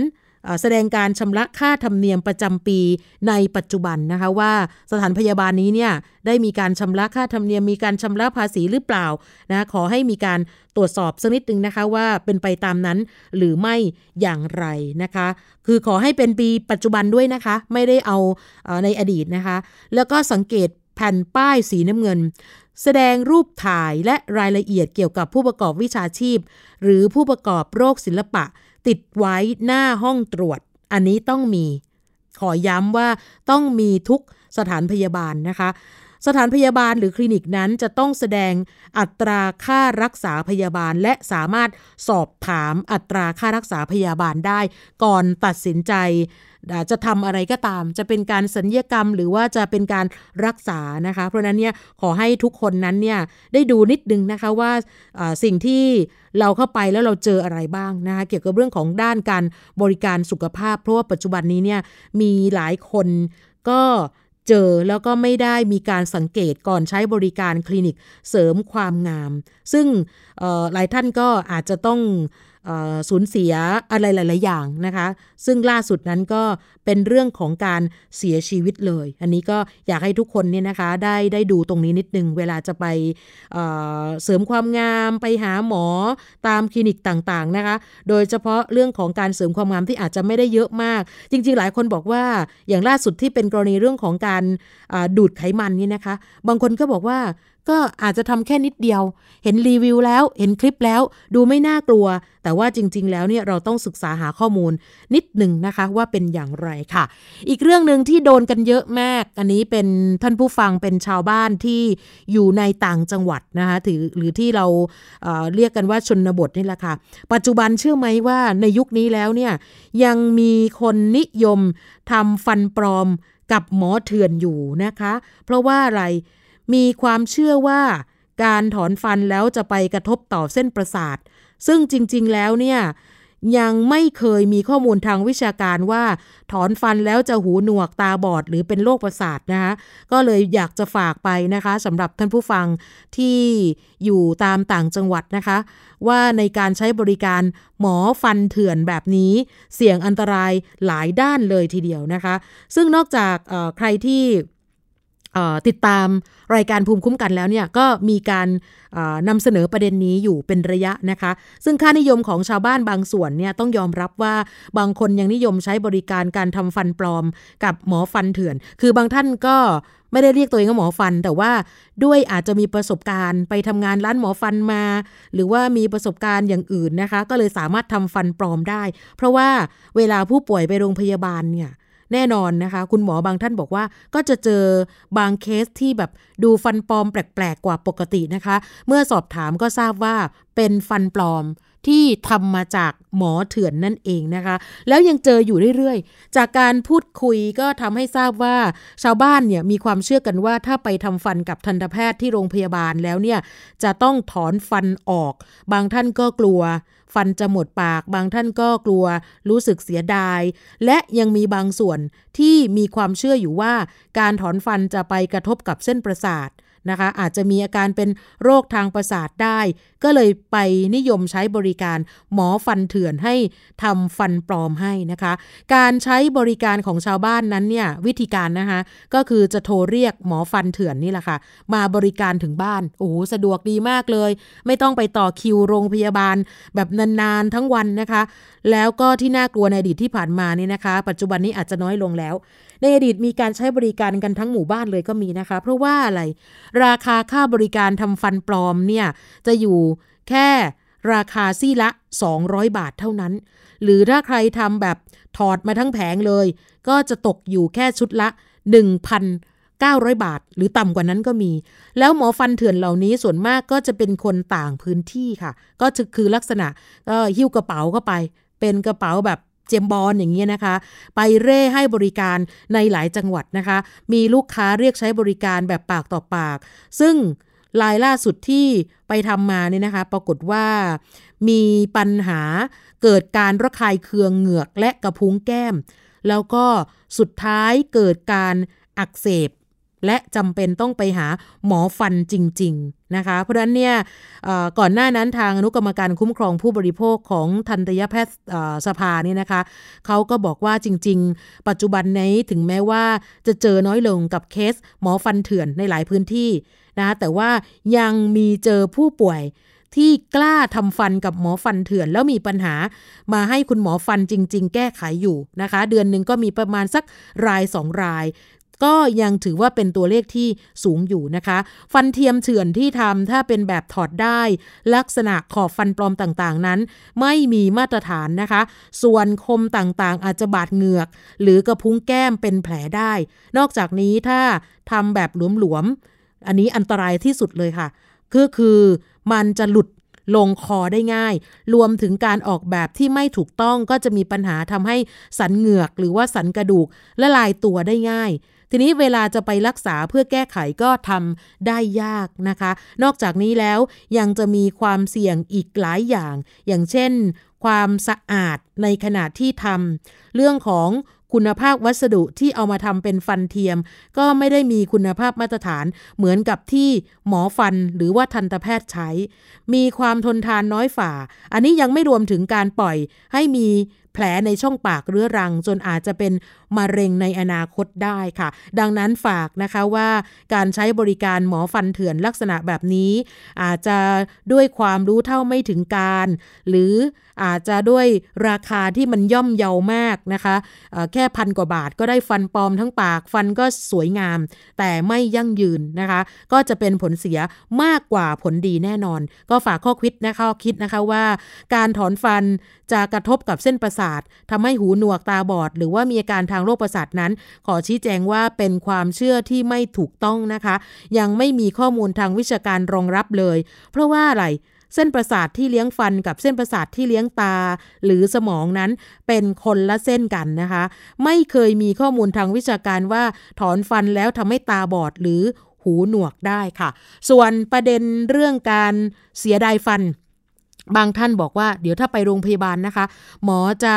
แสดงการชำระค่าธรรมเนียมประจำปีในปัจจุบันนะคะว่าสถานพยาบาลนี้เนี่ยได้มีการชำระค่าธรรมเนียมมีการชำระภาษีหรือเปล่านะขอให้มีการตรวจสอบสักนิดนึงนะคะว่าเป็นไปตามนั้นหรือไม่อย่างไรนะคะคือขอให้เป็นปีปัจจุบันด้วยนะคะไม่ได้เอาในอดีตนะคะแล้วก็สังเกตแผ่นป้ายสีน้ำเงินแสดงรูปถ่ายและรายละเอียดเกี่ยวกับผู้ประกอบวิชาชีพหรือผู้ประกอบโรคศิลปะติดไว้หน้าห้องตรวจอันนี้ต้องมีขอย้ำว่าต้องมีทุกสถานพยาบาลนะคะสถานพยาบาลหรือคลินิกนั้นจะต้องแสดงอัตราค่ารักษาพยาบาลและสามารถสอบถามอัตราค่ารักษาพยาบาลได้ก่อนตัดสินใจจะทำอะไรก็ตามจะเป็นการศัลยกรรมหรือว่าจะเป็นการรักษานะคะเพราะนั้นเนี่ยขอให้ทุกคนนั้นเนี่ยได้ดูนิดนึงนะคะว่าสิ่งที่เราเข้าไปแล้วเราเจออะไรบ้างนะคะเกี่ยวกับเรื่องของด้านการบริการสุขภาพเพราะว่าปัจจุบันนี้เนี่ยมีหลายคนก็เจอแล้วก็ไม่ได้มีการสังเกตก่อนใช้บริการคลินิกเสริมความงามซึ่งหลายท่านก็อาจจะต้อง สูญเสียอะไรหลายๆอย่างนะคะซึ่งล่าสุดนั้นก็เป็นเรื่องของการเสียชีวิตเลยอันนี้ก็อยากให้ทุกคนเนี่ยนะคะได้ดูตรงนี้นิดนึงเวลาจะไปเสริมความงามไปหาหมอตามคลินิกต่างๆนะคะโดยเฉพาะเรื่องของการเสริมความงามที่อาจจะไม่ได้เยอะมากจริงๆหลายคนบอกว่าอย่างล่าสุดที่เป็นกรณีเรื่องของการดูดไขมันนี่นะคะบางคนก็บอกว่าก็อาจจะทำแค่นิดเดียวเห็นรีวิวแล้วเห็นคลิปแล้วดูไม่น่ากลัวแต่ว่าจริงๆแล้วเนี่ยเราต้องศึกษาหาข้อมูลนิดหนึ่งนะคะว่าเป็นอย่างไรค่ะอีกเรื่องนึงที่โดนกันเยอะมากอันนี้เป็นท่านผู้ฟังเป็นชาวบ้านที่อยู่ในต่างจังหวัดนะคะหรือที่เราเรียกกันว่าชนบทนี่แหละค่ะปัจจุบันเชื่อไหมว่าในยุคนี้แล้วเนี่ยยังมีคนนิยมทำฟันปลอมกับหมอเถื่อนอยู่นะคะเพราะว่าอะไรมีความเชื่อว่าการถอนฟันแล้วจะไปกระทบต่อเส้นประสาทซึ่งจริงๆแล้วเนี่ยยังไม่เคยมีข้อมูลทางวิชาการว่าถอนฟันแล้วจะหูหนวกตาบอดหรือเป็นโรคประสาทนะคะก็เลยอยากจะฝากไปนะคะสำหรับท่านผู้ฟังที่อยู่ตามต่างจังหวัดนะคะว่าในการใช้บริการหมอฟันเถื่อนแบบนี้เสี่ยงอันตรายหลายด้านเลยทีเดียวนะคะซึ่งนอกจากใครที่ติดตามรายการภูมิคุ้มกันแล้วเนี่ยก็มีการนำเสนอประเด็นนี้อยู่เป็นระยะนะคะซึ่งค่านิยมของชาวบ้านบางส่วนเนี่ยต้องยอมรับว่าบางคนยังนิยมใช้บริการการทำฟันปลอมกับหมอฟันเถื่อนคือบางท่านก็ไม่ได้เรียกตัวเองว่าหมอฟันแต่ว่าด้วยอาจจะมีประสบการณ์ไปทำงานร้านหมอฟันมาหรือว่ามีประสบการณ์อย่างอื่นนะคะก็เลยสามารถทำฟันปลอมได้เพราะว่าเวลาผู้ป่วยไปโรงพยาบาลเนี่ยแน่นอนนะคะคุณหมอบางท่านบอกว่าก็จะเจอบางเคสที่แบบดูฟันปลอมแปลกๆกว่าปกตินะคะเมื่อสอบถามก็ทราบว่าเป็นฟันปลอมที่ทำมาจากหมอเถื่อนนั่นเองนะคะแล้วยังเจออยู่เรื่อยๆจากการพูดคุยก็ทำให้ทราบว่าชาวบ้านเนี่ยมีความเชื่อกันว่าถ้าไปทำฟันกับทันตแพทย์ที่โรงพยาบาลแล้วเนี่ยจะต้องถอนฟันออกบางท่านก็กลัวฟันจะหมดปากบางท่านก็กลัวรู้สึกเสียดายและยังมีบางส่วนที่มีความเชื่ออยู่ว่าการถอนฟันจะไปกระทบกับเส้นประสาทนะคะอาจจะมีอาการเป็นโรคทางประสาทได้ก็เลยไปนิยมใช้บริการหมอฟันเถื่อนให้ทำฟันปลอมให้นะคะการใช้บริการของชาวบ้านนั้นเนี่ยวิธีการนะคะก็คือจะโทรเรียกหมอฟันเถื่อนนี่แหละค่ะมาบริการถึงบ้านโอ้โหสะดวกดีมากเลยไม่ต้องไปต่อคิวโรงพยาบาลแบบนานๆทั้งวันนะคะแล้วก็ที่น่ากลัวในอดีตที่ผ่านมานี่นะคะปัจจุบันนี้อาจจะน้อยลงแล้วในอดีตมีการใช้บริการกันทั้งหมู่บ้านเลยก็มีนะคะเพราะว่าอะไรราคาค่าบริการทำฟันปลอมเนี่ยจะอยู่แค่ราคาซี่ละ200บาทเท่านั้นหรือถ้าใครทำแบบถอดมาทั้งแผงเลยก็จะตกอยู่แค่ชุดละ 1,900 บาทหรือต่ำกว่านั้นก็มีแล้วหมอฟันเถื่อนเหล่านี้ส่วนมากก็จะเป็นคนต่างพื้นที่ค่ะก็คือลักษณะก็หิ้วกระเป๋าเข้าไปเป็นกระเป๋าแบบเจมบอลอย่างเงี้ยนะคะไปเร่ให้บริการในหลายจังหวัดนะคะมีลูกค้าเรียกใช้บริการแบบปากต่อปากซึ่งรายล่าสุดที่ไปทำมาเนี่ยนะคะปรากฏว่ามีปัญหาเกิดการระคายเคืองเหงือกและกระพุ้งแก้มแล้วก็สุดท้ายเกิดการอักเสบและจำเป็นต้องไปหาหมอฟันจริงๆนะคะเพราะฉะนั้นเนี่ยก่อนหน้านั้นทางอนุกรรมการคุ้มครองผู้บริโภคของทันตแพทย์สภาเนี่ยนะคะเขาก็บอกว่าจริงๆปัจจุบันนี้ถึงแม้ว่าจะเจอน้อยลงกับเคสหมอฟันเถื่อนในหลายพื้นที่นะแต่ว่ายังมีเจอผู้ป่วยที่กล้าทำฟันกับหมอฟันเถื่อนแล้วมีปัญหามาให้คุณหมอฟันจริงๆแก้ไขอยู่นะคะเดือนนึงก็มีประมาณสักราย2รายก็ยังถือว่าเป็นตัวเลขที่สูงอยู่นะคะฟันเทียมเถื่อนที่ทำถ้าเป็นแบบถอดได้ลักษณะขอบฟันปลอมต่างๆนั้นไม่มีมาตรฐานนะคะส่วนคมต่างๆอาจจะบาดเหงือกหรือกระพุ้งแก้มเป็นแผลได้นอกจากนี้ถ้าทำแบบหลวมๆอันนี้อันตรายที่สุดเลยค่ะคือมันจะหลุดลงคอได้ง่ายรวมถึงการออกแบบที่ไม่ถูกต้องก็จะมีปัญหาทำให้สันเหงือกหรือว่าสันกระดูกละลายตัวได้ง่ายทีนี้เวลาจะไปรักษาเพื่อแก้ไขก็ทำได้ยากนะคะนอกจากนี้แล้วยังจะมีความเสี่ยงอีกหลายอย่างอย่างเช่นความสะอาดในขณะที่ทำเรื่องของ คุณภาพวัสดุที่เอามาทำเป็นฟันเทียมก็ไม่ได้มีคุณภาพมาตรฐานเหมือนกับที่หมอฟันหรือว่าทันตแพทย์ใช้มีความทนทานน้อยฝ่าอันนี้ยังไม่รวมถึงการปล่อยให้มีแผลในช่องปากเรื้อรังจนอาจจะเป็นมะเร็งในอนาคตได้ค่ะดังนั้นฝากนะคะว่าการใช้บริการหมอฟันเถื่อนลักษณะแบบนี้อาจจะด้วยความรู้เท่าไม่ถึงการหรืออาจจะด้วยราคาที่มันย่อมเยามากนะคะแค่1,000 กว่าบาทก็ได้ฟันปลอมทั้งปากฟันก็สวยงามแต่ไม่ยั่งยืนนะคะก็จะเป็นผลเสียมากกว่าผลดีแน่นอนก็ฝากข้อคิดนะคะว่าการถอนฟันจะกระทบกับเส้นประสาททำให้หูหนวกตาบอดหรือว่ามีอาการทางโรคประสาทนั้นขอชี้แจงว่าเป็นความเชื่อที่ไม่ถูกต้องนะคะยังไม่มีข้อมูลทางวิชาการรองรับเลยเพราะว่าอะไรเส้นประสาทที่เลี้ยงฟันกับเส้นประสาทที่เลี้ยงตาหรือสมองนั้นเป็นคนละเส้นกันนะคะไม่เคยมีข้อมูลทางวิชาการว่าถอนฟันแล้วทำให้ตาบอดหรือหูหนวกได้ค่ะส่วนประเด็นเรื่องการเสียดายฟันบางท่านบอกว่าเดี๋ยวถ้าไปโรงพยาบาลนะคะหมอจะ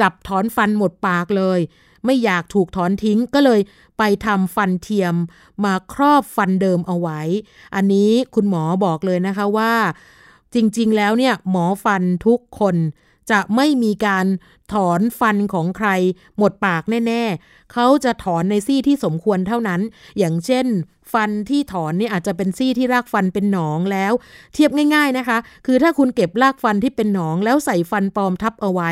จับถอนฟันหมดปากเลยไม่อยากถูกถอนทิ้งก็เลยไปทำฟันเทียมมาครอบฟันเดิมเอาไว้อันนี้คุณหมอบอกเลยนะคะว่าจริงๆแล้วเนี่ยหมอฟันทุกคนจะไม่มีการถอนฟันของใครหมดปากแน่ๆเขาจะถอนในซี่ที่สมควรเท่านั้นอย่างเช่นฟันที่ถอนเนี่ยอาจจะเป็นซี่ที่รากฟันเป็นหนองแล้วเทียบง่ายๆนะคะคือถ้าคุณเก็บรากฟันที่เป็นหนองแล้วใส่ฟันปลอมทับเอาไว้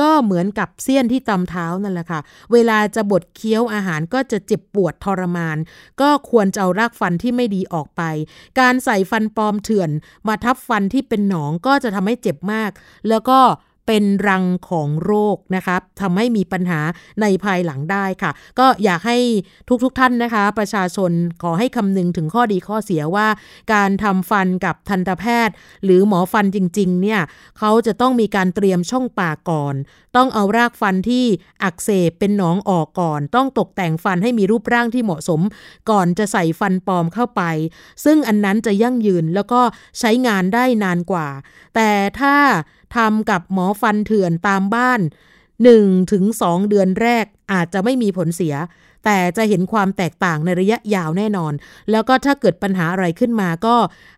ก็เหมือนกับเสี้ยนที่ตำเท้านั่นแหละค่ะเวลาจะบดเคี้ยวอาหารก็จะเจ็บปวดทรมานก็ควรจะเอารากฟันที่ไม่ดีออกไปการใส่ฟันปลอมเถื่อนมาทับฟันที่เป็นหนองก็จะทำให้เจ็บมากแล้วก็เป็นรังของโรคนะคะทำให้มีปัญหาในภายหลังได้ค่ะก็อยากให้ทุกท่านนะคะประชาชนขอให้คำนึงถึงข้อดีข้อเสียว่าการทำฟันกับทันตแพทย์หรือหมอฟันจริงๆเนี่ยเขาจะต้องมีการเตรียมช่องปากก่อนต้องเอารากฟันที่อักเสบเป็นหนองออกก่อนต้องตกแต่งฟันให้มีรูปร่างที่เหมาะสมก่อนจะใส่ฟันปลอมเข้าไปซึ่งอันนั้นจะยั่งยืนแล้วก็ใช้งานได้นานกว่าแต่ถ้าทำกับหมอฟันเถื่อนตามบ้าน 1-2 เดือนแรกอาจจะไม่มีผลเสียแต่จะเห็นความแตกต่างในระยะยาวแน่นอนแล้วก็ถ้าเกิดปัญหาอะไรขึ้นมาก็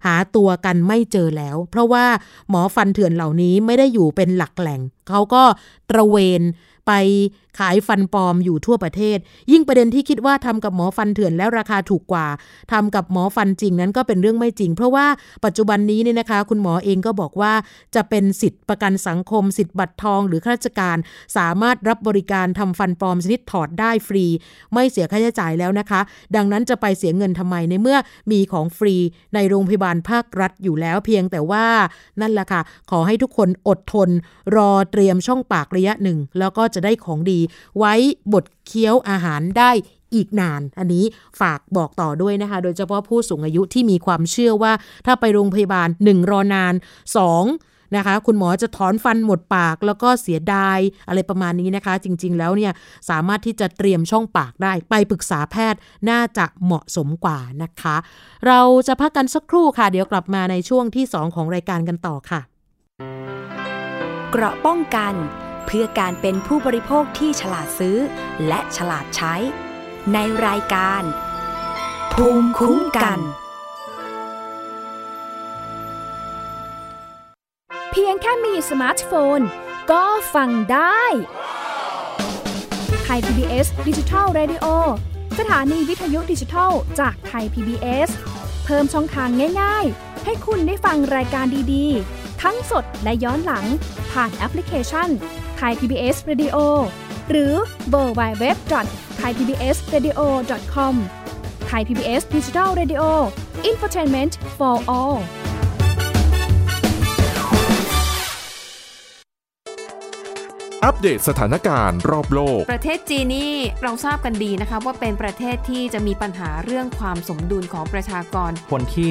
หาตัวกันไม่เจอแล้วเพราะว่าหมอฟันเถื่อนเหล่านี้ไม่ได้อยู่เป็นหลักแหล่งเขาก็ตระเวนไปขายฟันปลอมอยู่ทั่วประเทศยิ่งประเด็นที่คิดว่าทำกับหมอฟันเถื่อนแล้วราคาถูกกว่าทำกับหมอฟันจริงนั้นก็เป็นเรื่องไม่จริงเพราะว่าปัจจุบันนี้เนี่ยนะคะคุณหมอเองก็บอกว่าจะเป็นสิทธิประกันสังคมสิทธิบัตรทองหรือข้าราชการสามารถรับบริการทำฟันปลอมชนิดถอดได้ฟรีไม่เสียค่าใช้จ่ายแล้วนะคะดังนั้นจะไปเสียเงินทำไมในเมื่อมีของฟรีในโรงพยาบาลภาครัฐอยู่แล้วเพียงแต่ว่านั่นแหละค่ะขอให้ทุกคนอดทนรอเตรียมช่องปากระยะหนึ่งแล้วก็จะได้ของดีไว้บดเคี้ยวอาหารได้อีกนานอันนี้ฝากบอกต่อด้วยนะคะโดยเฉพาะผู้สูงอายุที่มีความเชื่อว่าถ้าไปโรงพยาบาล1รอนาน2นะคะคุณหมอจะถอนฟันหมดปากแล้วก็เสียดายอะไรประมาณนี้นะคะจริงๆแล้วเนี่ยสามารถที่จะเตรียมช่องปากได้ไปปรึกษาแพทย์น่าจะเหมาะสมกว่านะคะเราจะพักกันสักครู่ค่ะเดี๋ยวกลับมาในช่วงที่2ของรายการกันต่อค่ะเกราะป้องกันเพื่อการเป็นผู้บริโภคที่ฉลาดซื้อและฉลาดใช้ในรายการภูมิคุ้มกันเพียงแค่มีสมาร์ทโฟนก็ฟังได้ไทย PBS Digital Radio สถานีวิทยุดิจิทัลจากไทย PBS เพิ่มช่องทางง่ายๆให้คุณได้ฟังรายการดีๆทั้งสดและย้อนหลังผ่านแอปพลิเคชัน Thai PBS Radio หรือ www.thaipbsradio.com Thai PBS Digital Radio Infotainment for all อัปเดตสถานการณ์รอบโลกประเทศจีนนี่เราทราบกันดีนะคะว่าเป็นประเทศที่จะมีปัญหาเรื่องความสมดุลของประชากรคนที่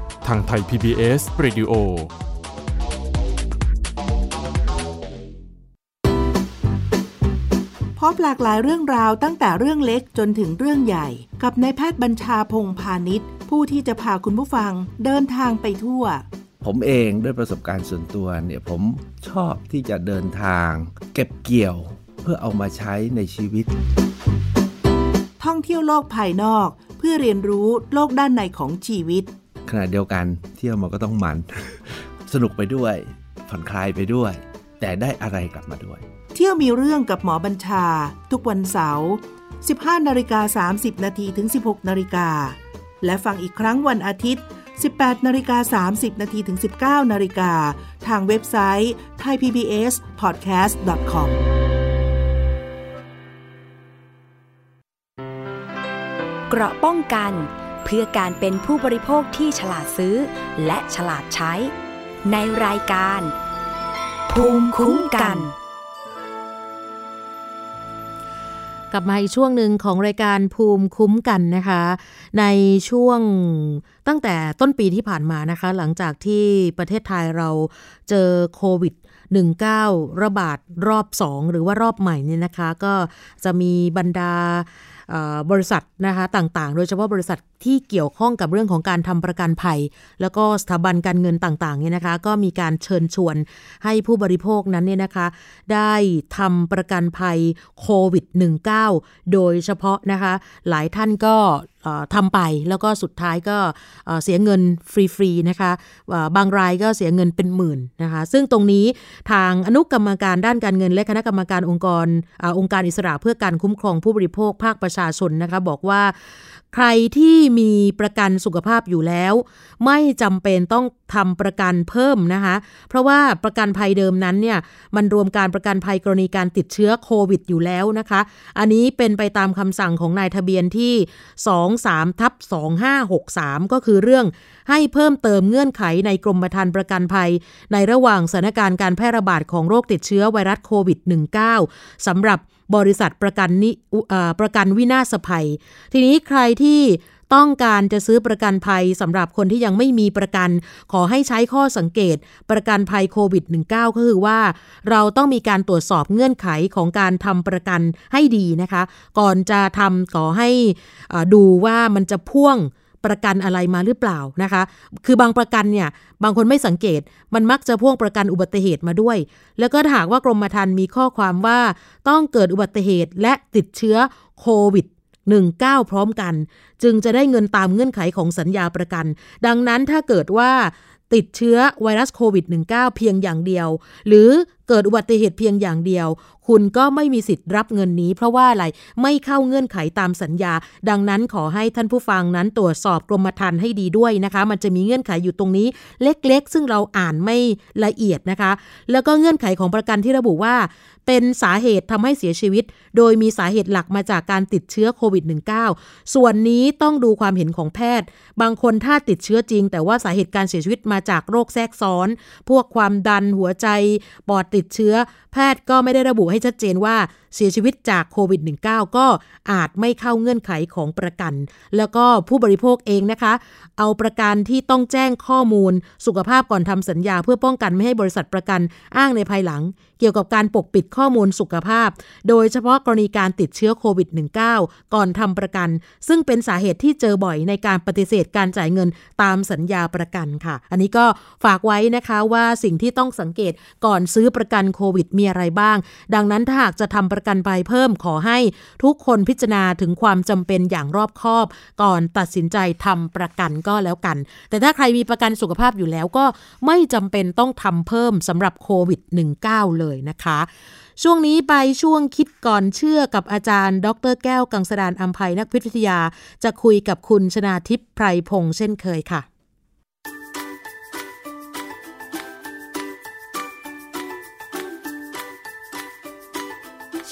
ทางไทย PBS Radioพบหลากหลายเรื่องราวตั้งแต่เรื่องเล็กจนถึงเรื่องใหญ่กับนายแพทย์บัญชา พงษ์พานิชผู้ที่จะพาคุณผู้ฟังเดินทางไปทั่วผมเองด้วยประสบการณ์ส่วนตัวเนี่ยผมชอบที่จะเดินทางเก็บเกี่ยวเพื่อเอามาใช้ในชีวิตท่องเที่ยวโลกภายนอกเพื่อเรียนรู้โลกด้านในของชีวิตขณะเดียวกันเที่ยวมันก็ต้องมัน สนุกไปด้วยผ่อนคลายไปด้วยแต่ได้อะไรกลับมาด้วยเที่ยวมีเรื่องกับหมอบัญชาทุกวันเสาร์ 15:30 นถึง 16:00 นและฟังอีกครั้งวันอาทิตย์ 18:30 นถึง 19:00 นทางเว็บไซต์ thaipbspodcast.comเกราะป้องกันเพื่อการเป็นผู้บริโภคที่ฉลาดซื้อและฉลาดใช้ในรายการภูมิคุ้มกันกลับมาอีกช่วงหนึ่งของรายการภูมิคุ้มกันนะคะในช่วงตั้งแต่ต้นปีที่ผ่านมานะคะหลังจากที่ประเทศไทยเราเจอโควิด-19 ระบาดรอบ2หรือว่ารอบใหม่เนี่ยนะคะก็จะมีบรรดาบริษัทนะคะต่างๆโดยเฉพาะบริษัทที่เกี่ยวข้องกับเรื่องของการทำประกันภัยแล้วก็สถาบันการเงินต่างๆเนี่ยนะคะก็มีการเชิญชวนให้ผู้บริโภคนั้นเนี่ยนะคะได้ทำประกันภัยโควิด-19 โดยเฉพาะนะคะหลายท่านก็ทำไปแล้วก็สุดท้ายก็เสียเงินฟรีๆนะคะบางรายก็เสียเงินเป็นหมื่นนะคะซึ่งตรงนี้ทางอนุกรรมการด้านการเงินและคณะกรรมการองค์การอิสระเพื่อการคุ้มครองผู้บริโภคภาคประชาชนนะคะบอกว่าใครที่มีประกันสุขภาพอยู่แล้วไม่จำเป็นต้องทำประกันเพิ่มนะคะเพราะว่าประกันภัยเดิมนั้นเนี่ยมันรวมการประกันภัยกรณีการติดเชื้อโควิดอยู่แล้วนะคะอันนี้เป็นไปตามคำสั่งของนายทะเบียนที่ 23/2563 ก็คือเรื่องให้เพิ่มเติมเงื่อนไขในกรมธรรม์ประกันภัยในระหว่างสถานการณ์การแพร่ระบาดของโรคติดเชื้อไวรัสโควิด -19 สำหรับบริษัทประกันวินาศภัยทีนี้ใครที่ต้องการจะซื้อประกันภัยสำหรับคนที่ยังไม่มีประกันขอให้ใช้ข้อสังเกตประกันภัยโควิด -19 ก็คือว่าเราต้องมีการตรวจสอบเงื่อนไขของการทำประกันให้ดีนะคะก่อนจะทำขอให้ดูว่ามันจะพ่วงประกันอะไรมาหรือเปล่านะคะคือบางประกันเนี่ยบางคนไม่สังเกตมันมักจะพ่วงประกันอุบัติเหตุมาด้วยแล้วก็หากว่ากรมธรรม์มีข้อความว่าต้องเกิดอุบัติเหตุและติดเชื้อโควิด-19 พร้อมกันจึงจะได้เงินตามเงื่อนไขของสัญญาประกันดังนั้นถ้าเกิดว่าติดเชื้อไวรัสโควิด-19 เพียงอย่างเดียวหรือเกิดอุบัติเหตุเพียงอย่างเดียวคุณก็ไม่มีสิทธิ์รับเงินนี้เพราะว่าอะไรไม่เข้าเงื่อนไขตามสัญญาดังนั้นขอให้ท่านผู้ฟังนั้นตรวจสอบกรมธรรม์ให้ดีด้วยนะคะมันจะมีเงื่อนไขอยู่ตรงนี้เล็กๆซึ่งเราอ่านไม่ละเอียดนะคะแล้วก็เงื่อนไขของประกันที่ระบุว่าเป็นสาเหตุทำให้เสียชีวิตโดยมีสาเหตุหลักมาจากการติดเชื้อโควิด-19 ส่วนนี้ต้องดูความเห็นของแพทย์บางคนถ้าติดเชื้อจริงแต่ว่าสาเหตุการเสียชีวิตมาจากโรคแทรกซ้อนพวกความดันหัวใจปอดติดเชื้อแพทย์ก็ไม่ได้ระบุให้ชัดเจนว่าเสียชีวิตจากโควิด-19 ก็อาจไม่เข้าเงื่อนไขของประกันแล้วก็ผู้บริโภคเองนะคะเอาประกันที่ต้องแจ้งข้อมูลสุขภาพก่อนทำสัญญาเพื่อป้องกันไม่ให้บริษัทประกันอ้างในภายหลังเกี่ยวกับการปกปิดข้อมูลสุขภาพโดยเฉพาะกรณีการติดเชื้อโควิด-19 ก่อนทำประกันซึ่งเป็นสาเหตุที่เจอบ่อยในการปฏิเสธการจ่ายเงินตามสัญญาประกันค่ะอันนี้ก็ฝากไว้นะคะว่าสิ่งที่ต้องสังเกตก่อนซื้อประกันโควิดมีอะไรบ้างดังนั้นถ้าหากจะทำประกันภัยเพิ่มขอให้ทุกคนพิจารณาถึงความจำเป็นอย่างรอบคอบก่อนตัดสินใจทำประกันก็แล้วกันแต่ถ้าใครมีประกันสุขภาพอยู่แล้วก็ไม่จำเป็นต้องทำเพิ่มสำหรับโควิด-19 เลยนะคะช่วงนี้ไปช่วงคิดก่อนเชื่อกับอาจารย์ดร.แก้วกังสดาลอำไพนักพิษวิทยาจะคุยกับคุณชนาทิพย์ไพรพงษ์เช่นเคยค่ะ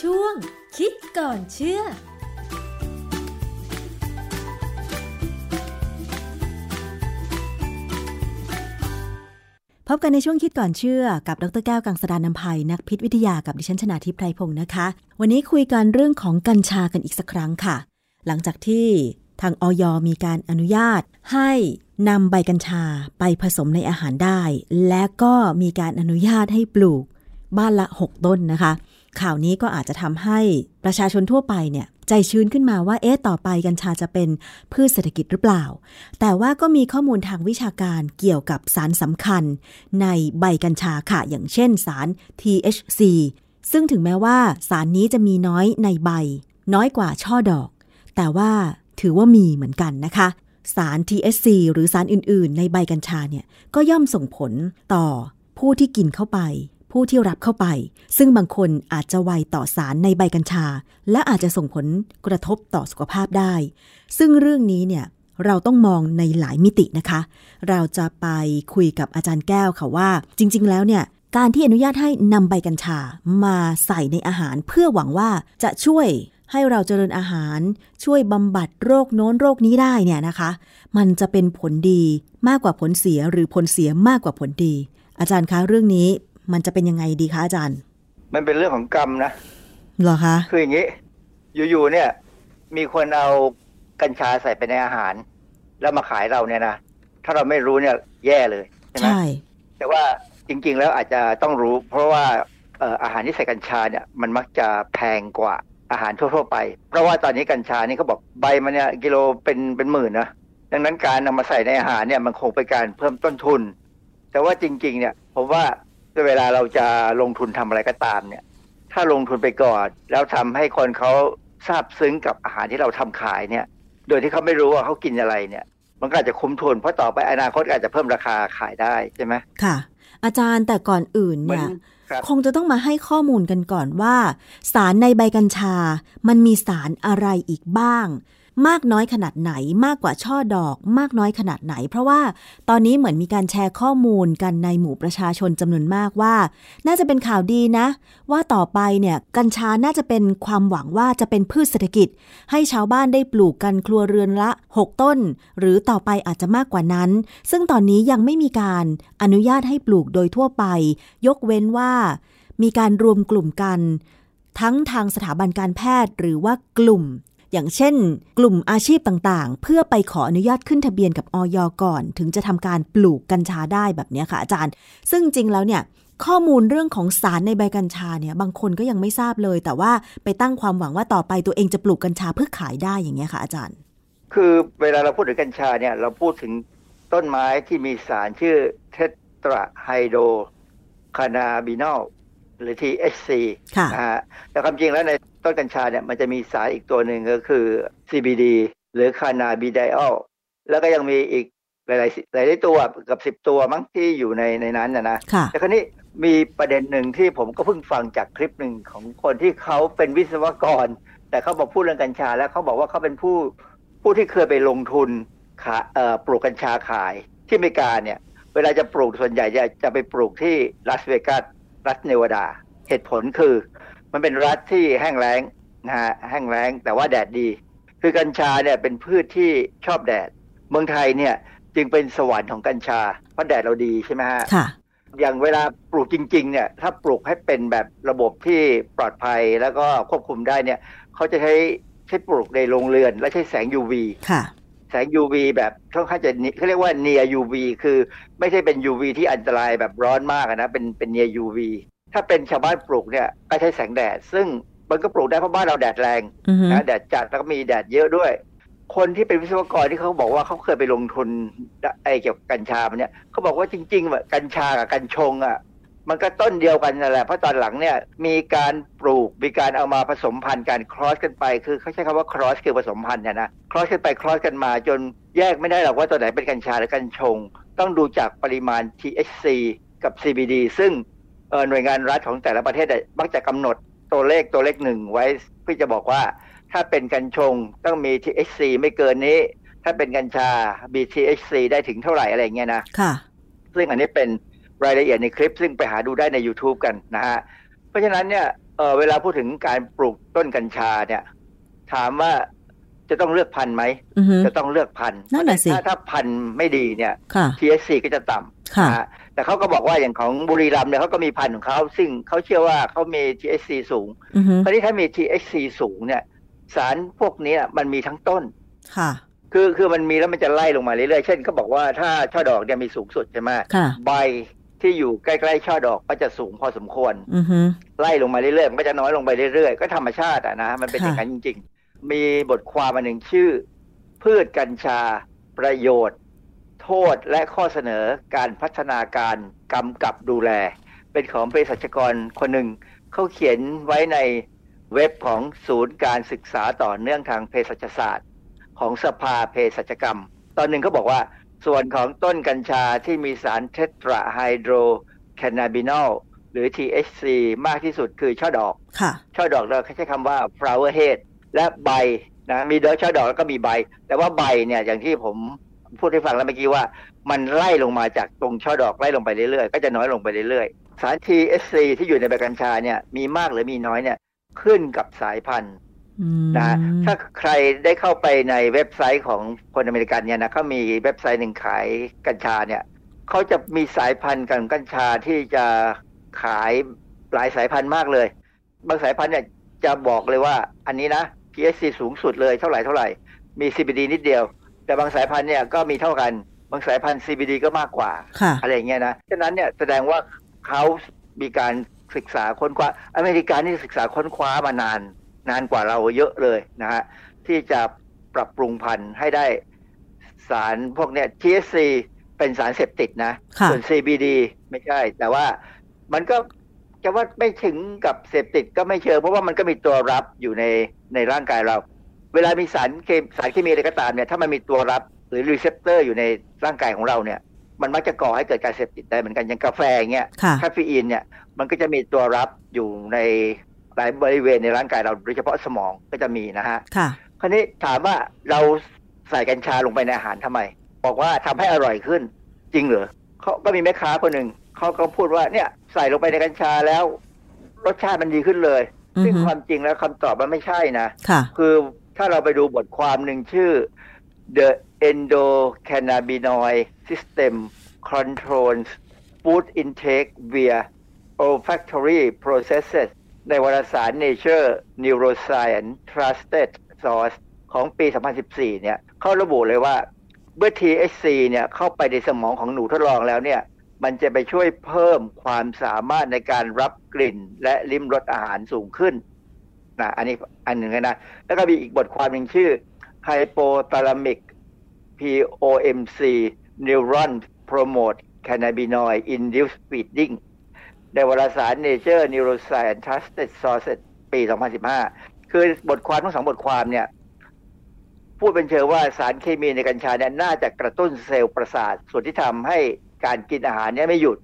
ช่วงคิดก่อนเชื่อ พบกันในช่วงคิดก่อนเชื่อกับดร.แก้วกังสดาลอำไพนักพิษวิทยากับดิฉันชนาธิปไพรพงศ์นะคะวันนี้คุยกันเรื่องของกัญชากันอีกสักครั้งค่ะหลังจากที่ทางอย.มีการอนุญาตให้นำใบกัญชาไปผสมในอาหารได้และก็มีการอนุญาตให้ปลูกบ้านละ6ต้นนะคะข่าวนี้ก็อาจจะทำให้ประชาชนทั่วไปเนี่ยใจชื้นขึ้นมาว่าเอ๊ะต่อไปกัญชาจะเป็นพืชเศรษฐกิจหรือเปล่าแต่ว่าก็มีข้อมูลทางวิชาการเกี่ยวกับสารสำคัญในใบกัญชาค่ะอย่างเช่นสาร THC ซึ่งถึงแม้ว่าสารนี้จะมีน้อยในใบน้อยกว่าช่อดอกแต่ว่าถือว่ามีเหมือนกันนะคะสาร THC หรือสารอื่นๆในใบกัญชาเนี่ยก็ย่อมส่งผลต่อผู้ที่กินเข้าไปผู้ที่รับเข้าไปซึ่งบางคนอาจจะไวต่อสารในใบกัญชาและอาจจะส่งผลกระทบต่อสุขภาพได้ซึ่งเรื่องนี้เนี่ยเราต้องมองในหลายมิตินะคะเราจะไปคุยกับอาจารย์แก้วค่ะว่าจริงๆแล้วเนี่ยการที่อนุญาตให้นำใบกัญชามาใส่ในอาหารเพื่อหวังว่าจะช่วยให้เราเจริญอาหารช่วยบำบัดโรคโน้นโรคนี้ได้เนี่ยนะคะมันจะเป็นผลดีมากกว่าผลเสียหรือผลเสียมากกว่าผลดีอาจารย์คะเรื่องนี้มันจะเป็นยังไงดีคะอาจารย์มันเป็นเรื่องของกรรมนะเหรอคะคืออย่างนี้อยู่ๆเนี่ยมีคนเอากัญชาใส่ไปในอาหารแล้วมาขายเราเนี่ยนะถ้าเราไม่รู้เนี่ยแย่เลยใช่ไหมแต่ว่าจริงๆแล้วอาจจะต้องรู้เพราะว่าอาหารที่ใส่กัญชาเนี่ยมันมักจะแพงกว่าอาหารทั่วๆไปเพราะว่าตอนนี้กัญชานี่เขาบอกใบมันเนี่ยกิโลเป็นหมื่นนะดังนั้นการนำมาใส่ในอาหารเนี่ยมันคงเป็นการเพิ่มต้นทุนแต่ว่าจริงๆเนี่ยผมว่าเวลาเราจะลงทุนทำอะไรก็ตามเนี่ยถ้าลงทุนไปก่อนแล้วทำให้คนเขาซาบซึ้งกับอาหารที่เราทำขายเนี่ยโดยที่เขาไม่รู้ว่าเขากินอะไรเนี่ยมันก็อาจจะคุ้มทุนเพราะต่อไปอนาคตอาจจะเพิ่มราคาขายได้ใช่ไหมค่ะอาจารย์แต่ก่อนอื่นเนี่ยคงจะต้องมาให้ข้อมูลกันก่อนว่าสารในใบกัญชามันมีสารอะไรอีกบ้างมากน้อยขนาดไหนมากกว่าช่อดอกมากน้อยขนาดไหนเพราะว่าตอนนี้เหมือนมีการแชร์ข้อมูลกันในหมู่ประชาชนจำนวนมากว่าน่าจะเป็นข่าวดีนะว่าต่อไปเนี่ยกัญชาน่าจะเป็นความหวังว่าจะเป็นพืชเศรษฐกิจให้ชาวบ้านได้ปลูกกันครัวเรือนละ6ต้นหรือต่อไปอาจจะมากกว่านั้นซึ่งตอนนี้ยังไม่มีการอนุญาตให้ปลูกโดยทั่วไปยกเว้นว่ามีการรวมกลุ่มกันทั้งทางสถาบันการแพทย์หรือว่ากลุ่มอย่างเช่นกลุ่มอาชีพต่างๆเพื่อไปขออนุญาตขึ้นทะเบียนกับอย.ก่อนถึงจะทำการปลูกกัญชาได้แบบนี้ค่ะอาจารย์ซึ่งจริงแล้วเนี่ยข้อมูลเรื่องของสารในใบกัญชาเนี่ยบางคนก็ยังไม่ทราบเลยแต่ว่าไปตั้งความหวังว่าต่อไปตัวเองจะปลูกกัญชาเพื่อขายได้อย่างเงี้ยค่ะอาจารย์คือเวลาเราพูดถึงกัญชาเนี่ยเราพูดถึงต้นไม้ที่มีสารชื่อเทตราไฮโดรคานาบินอลหรือ THC นะฮะแต่ความจริงแล้วในต้นกัญชาเนี่ยมันจะมีสารอีกตัวหนึ่งก็คือ CBD หรือ Cannabidiol แล้วก็ยังมีอีกหลายตัวเกือบ10ตัวมั้งที่อยู่ในนั้นนะแต่คราวนี้มีประเด็นหนึ่งที่ผมก็เพิ่งฟังจากคลิปหนึ่งของคนที่เขาเป็นวิศวกรแต่เขาบอกพูดเรื่องกัญชาแล้วเขาบอกว่าเขาเป็นผู้ที่เคยไปลงทุนปลูกกัญชาขายที่อเมริกาเนี่ยเวลาจะปลูกส่วนใหญ่จะไปปลูกที่ลาสเวกัสรัฐเนวาดาเหตุผลคือมันเป็นรัฐที่แห้งแล้งนะฮะแห้งแล้งแต่ว่าแดดดีคือกัญชาเนี่ยเป็นพืชที่ชอบแดดเมืองไทยเนี่ยจึงเป็นสวรรค์ของกัญชาเพราะแดดเราดีใช่ไหมฮะค่ะอย่างเวลาปลูกจริงๆเนี่ยถ้าปลูกให้เป็นแบบระบบที่ปลอดภัยแล้วก็ควบคุมได้เนี่ยเขาจะใช้ปลูกในโรงเรือนและใช้แสง UV ค่ะแสง UV แบบค่อนข้างจะเขาเรียกว่า near UV คือไม่ใช่เป็น UV ที่อันตรายแบบร้อนมากนะเป็น near UVถ้าเป็นชาวบ้านปลูกเนี่ยก็ใช้แสงแดดซึ่งมันก็ปลูกได้เพราะบ้านเราแดดแรงนะแดดจัดแล้วก็มีแดดเยอะด้วยคนที่เป็นวิศวกรที่เขาบอกว่าเขาเคยไปลงทุนเกี่ยวกับกัญชาเนี่ยเขาบอกว่าจริงๆแบบกัญชากับกัญชงอ่ะมันก็ต้นเดียวกันนั่นแหละเพราะตอนหลังเนี่ยมีการปลูกมีการเอามาผสมพันธุ์การครอสกันไปคือเขาใช้คำว่าครอสคือผสมพันธุ์นะครอสกันไปครอสกันมาจนแยกไม่ได้หรอกว่าตัวไหนเป็นกัญชาหรือกัญชงต้องดูจากปริมาณ THC กับ CBD ซึ่งหน่วยงานรัฐของแต่ละประเทศมักจะกำหนดตัวเลขหนึ่งไว้เพื่อจะบอกว่าถ้าเป็นกัญชงต้องมี THC ไม่เกินนี้ถ้าเป็นกัญชา BTHC ได้ถึงเท่าไหร่อะไรอย่างเงี้ยนะค่ะซึ่งอันนี้เป็นรายละเอียดในคลิปซึ่งไปหาดูได้ใน YouTube กันนะฮะเพราะฉะนั้นเนี่ยเวลาพูดถึงการปลูกต้นกัญชาเนี่ยถามว่า จะต้องเลือกพันธุ์ไหมจะต้องเลือกพันธุ์ถ้าพันธุ์ไม่ดีเนี่ย THC ก็จะต่ำนะแต่เขาก็บอกว่าอย่างของบุรีรัมย์เนี่ยเขาก็มีพันธุ์ของเขาซึ่งเขาเชื่อว่าเขามี THC สูงคราวนี้ถ้ามี THC สูงเนี่ยสารพวกนี้มันมีทั้งต้นคือมันมีแล้วมันจะไล่ลงมาเรื่อยๆเช่นเขาบอกว่าถ้าช่อดอกเนี่ยมีสูงสุดใช่ไหมใบที่อยู่ใกล้ๆช่อดอกก็จะสูงพอสมควรไล่ลงมาเรื่อยๆมันก็จะน้อยลงไปเรื่อยๆก็ธรรมชาติอ่ะนะมันเป็นอย่างนั้นจริงๆมีบทความอันหนึ่งชื่อพืชกัญชาประโยชน์โทษและข้อเสนอการพัฒนาการกำกับดูแลเป็นของเภสัชกรคนหนึ่งเขาเขียนไว้ในเว็บของศูนย์การศึกษาต่อเนื่องทางเภสัชศาสตร์ของสภาเภสัชกรรมตอนหนึ่งเขาบอกว่าส่วนของต้นกัญชาที่มีสารเทตราไฮโดรแคนนาบินอลหรือ THC มากที่สุดคือช่อดอกช่อดอกเราใช้คำว่า flower head และใบนะมีดอกช่อดอกแล้วก็มีใบแต่ว่าใบเนี่ยอย่างที่ผมพูดให้ฟังแล้วเมื่อกี้ว่ามันไล่ลงมาจากตรงช่อดอกไล่ลงไปเรื่อยๆก็จะน้อยลงไปเรื่อยๆสาร THC ที่อยู่ในใบกัญชาเนี่ยมีมากหรือมีน้อยเนี่ยขึ้นกับสายพันธุ์นะถ้าใครได้เข้าไปในเว็บไซต์ของคนอเมริกันเนี่ยนะเขามีเว็บไซต์หนึ่งขายกัญชาเนี่ยเขาจะมีสายพันธุ์กัญชาที่จะขายหลายสายพันธุ์มากเลยบางสายพันธุ์เนี่ยจะบอกเลยว่าอันนี้นะ THC สูงสุดเลยเท่าไหร่มี CBD นิดเดียวแต่บางสายพันธุ์เนี่ยก็มีเท่ากันบางสายพันธุ์ CBD ก็มากกว่าอะไรอย่างเงี้ยนะฉะนั้นเนี่ยแสดงว่าเขามีการศึกษาค้นคว้าอเมริกันนี่ศึกษาค้นคว้ามานานกว่าเราเยอะเลยนะฮะที่จะปรับปรุงพันธุ์ให้ได้สารพวกเนี้ย THC เป็นสารเสพติดนะส่วน CBD ไม่ใช่แต่ว่ามันก็จะว่าไม่ถึงกับเสพติดก็ไม่เชิงเพราะว่ามันก็มีตัวรับอยู่ในร่างกายเราเวลามีสารเคมีอะไรก็ตามเนี่ยถ้ามันมีตัวรับหรือรีเซปเตอร์อยู่ในร่างกายของเราเนี่ยมันมักจะก่อให้เกิดการเสพติดได้เหมือนกันอย่างกาแฟเงี้ยคาเฟอีนเนี่ยมันก็จะมีตัวรับอยู่ในหลายบริเวณในร่างกายเราโดยเฉพาะสมองก็จะมีนะฮะคราวนี้ถามว่าเราใส่กัญชาลงไปในอาหารทำไมบอกว่าทำให้อร่อยขึ้นจริงเหรอเขาก็มีแม่ค้าคนหนึ่งเขาก็พูดว่าเนี่ยใส่ลงไปในกัญชาแล้วรสชาติมันดีขึ้นเลยซึ่งความจริงแล้วคำตอบมันไม่ใช่นะคือถ้าเราไปดูบทความหนึ่งชื่อ The Endocannabinoid System Controls Food Intake via Olfactory Processesในวารสาร Nature Neuroscience Trusted Source ของปี 2014 เนี่ยเขาระบุเลยว่าเมื่อ THC เนี่ยเข้าไปในสมองของหนูทดลองแล้วเนี่ยมันจะไปช่วยเพิ่มความสามารถในการรับกลิ่นและลิ้มรสอาหารสูงขึ้นนะอันนี้อันหนึ่งนะแล้วก็มีอีกบทความหนึ่งชื่อ Hypothalamic POMC Neuron Promote Cannabinoid Induced Feedingในวารสาร Nature Neuroscience Trusted Sources ปี 2015 คือบทความทั้งสองบทความเนี่ยพูดเป็นเชิงว่าสารเคมีในกัญชาเนี่ยน่าจะกระตุ้นเซลล์ประสาทส่วนที่ทำให้การกินอาหารเนี่ยไม่หยุด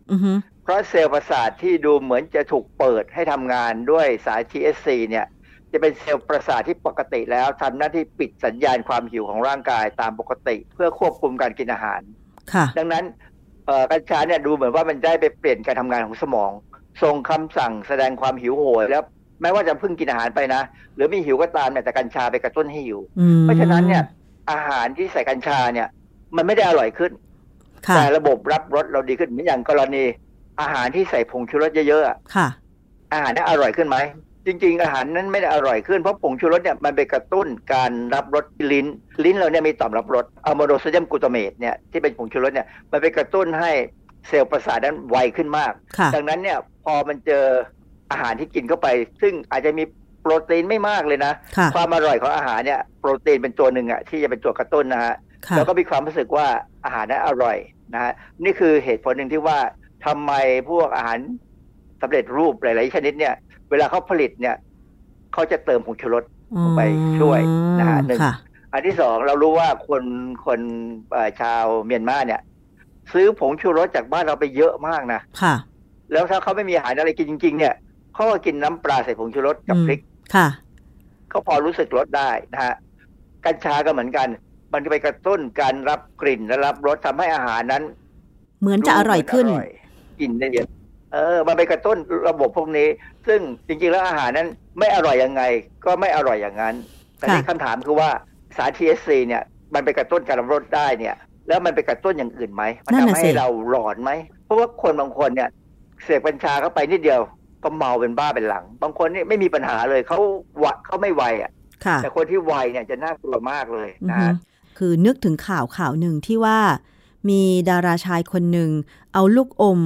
เพราะเซลล์ประสาทที่ดูเหมือนจะถูกเปิดให้ทำงานด้วยสาร THC เนี่ยจะเป็นเซลล์ประสาทที่ปกติแล้วทำหน้าที่ปิดสัญญาณความหิวของร่างกายตามปกติเพื่อควบคุมการกินอาหารดังนั้นกัญชาเนี่ยดูเหมือนว่ามันได้ไปเปลี่ยนการทำงานของสมองส่งคำสั่งแสดงความหิวโหยแล้วแม้ว่าจะเพิ่งกินอาหารไปนะหรือมีหิวก็ตามแต่กัญชาไปกระตุ้นให้หิวเพราะฉะนั้นเนี่ยอาหารที่ใส่กัญชาเนี่ยมันไม่ได้อร่อยขึ้นแต่ระบบรับรสเราดีขึ้นเหมือนอย่างกรณีอาหารที่ใส่ผงชูรสเยอะๆอาหารนั้นอร่อยขึ้นไหมจริงๆอาหารนั้นไม่ได้อร่อยขึ้นเพราะผงชูรสเนี่ยมันไปกระตุ้นการรับรสลิ้นเราเนี่ยมีต่อมรับรสอะโมโนโซเดียมกลูตาเมตเนี่ยที่เป็นผงชูรสเนี่ยมันไปกระตุ้นให้เซลล์ประสาทนั้นไวขึ้นมากดังนั้นเนี่ยพอมันเจออาหารที่กินเข้าไปซึ่งอาจจะมีโปรตีนไม่มากเลยนะความอร่อยของอาหารเนี่ยโปรตีนเป็นตัวหนึ่งอ่ะที่จะเป็นตัวกระตุ้นนะฮะแล้วก็มีความรู้สึกว่าอาหารนั้นอร่อยนะฮะนี่คือเหตุผลหนึ่งที่ว่าทำไมพวกอาหารสำเร็จรูปหลายๆชนิดเนี่ยเวลาเขาผลิตเนี่ยเขาจะเติมผงชูรสลงไปช่วยนะฮะหนึ่งอันที่สองเรารู้ว่าคนชาวเมียนมาเนี่ยซื้อผงชูรสจากบ้านเราไปเยอะมากนะแล้วถ้าเขาไม่มีอาหารอะไรกินจริงๆเนี่ยเขาก็กินน้ำปลาใส่ผงชูรสกับพริกเขาพอรู้สึกรสได้นะฮะกัญชาก็เหมือนกันมันจะไปกระตุ้นการรับกลิ่นและรับรสทำให้อาหารนั้นเหมือนจะอร่อยขึ้นกินได้เยอะมันไปกระตุ้นระบบพวกนี้ซึ่งจริงๆแล้วอาหารนั้นไม่อร่อยยังไงก็ไม่อร่อยอย่างนั้นแต่ที่คำถามคือว่า สาร THC เนี่ยมันไปกระตุ้นการรับรสได้เนี่ยแล้วมันไปกระตุ้นอย่างอื่นไหมมันทำให้เราหลอนไหมเพราะว่าคนบางคนเนี่ยเสพกัญชาเข้าไปนิดเดียวก็เมาเป็นบ้าเป็นหลังบางคนนี่ไม่มีปัญหาเลยเขาไม่ไวอ่ะแต่คนที่ไวเนี่ยจะน่ากลัวมากเลยนะคือนึกถึงข่าวหนึ่งที่ว่ามีดาราชายคนหนึ่งเอาลูกอม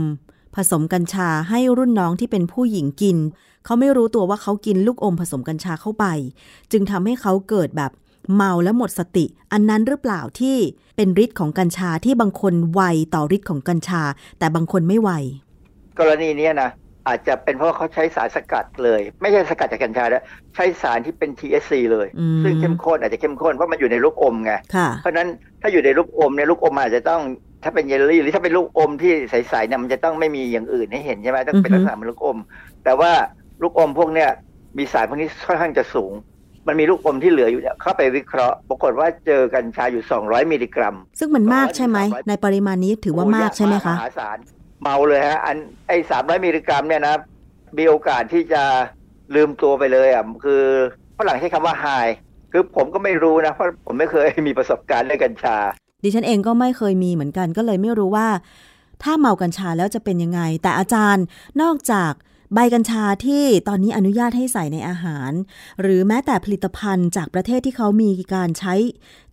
ผสมกัญชาให้รุ่นน้องที่เป็นผู้หญิงกินเขาไม่รู้ตัวว่าเขากินลูกอมผสมกัญชาเข้าไปจึงทำให้เขาเกิดแบบเมาและหมดสติอันนั้นหรือเปล่าที่เป็นฤทธิ์ของกัญชาที่บางคนไวต่อฤทธิ์ของกัญชาแต่บางคนไม่ไวกรณีนี้นะอาจจะเป็นเพราะเขาใช้สารสกัดเลยไม่ใช่สกัดจากกัญชาแล้วใช้สารที่เป็น THC เลยซึ่งเข้มข้นอาจจะเข้มข้นเพราะมันอยู่ในลูกอมไงเพราะนั้นถ้าอยู่ในลูกอมเนี่ยลูกอมอาจจะต้องถ้าเป็นเยลลี่หรือถ้าเป็นลูกอมที่ใสๆเนี่ยมันจะต้องไม่มีอย่างอื่นให้เห็นใช่ไหมต้องเป็นลักษณะเหมือนลูกอมแต่ว่าลูกอมพวกเนี้ยมีสารพวกนี้ค่อนข้างจะสูงมันมีลูกอมที่เหลืออยู่เนี่ยเข้าไปวิเคราะห์ปรากฏว่าเจอกัญชาอยู่200มิลลิกรัมซึ่งมันมากใช่ไหมในปริมาณนี้ถือว่ามากใช่ไหมคะมหาศาลเมาเลยฮะอันไอ้300มิลลิกรัมเนี่ยนะมีโอกาสที่จะลืมตัวไปเลยอ่ะคือฝรั่งใช้คำว่า high คือผมก็ไม่รู้นะเพราะผมไม่เคยมีประสบการณ์เรื่องกัญชาดิฉันเองก็ไม่เคยมีเหมือนกันก็เลยไม่รู้ว่าถ้าเมากัญชาแล้วจะเป็นยังไงแต่อาจารย์นอกจากใบกัญชาที่ตอนนี้อนุญาตให้ใส่ในอาหารหรือแม้แต่ผลิตภัณฑ์จากประเทศที่เขามีการใช้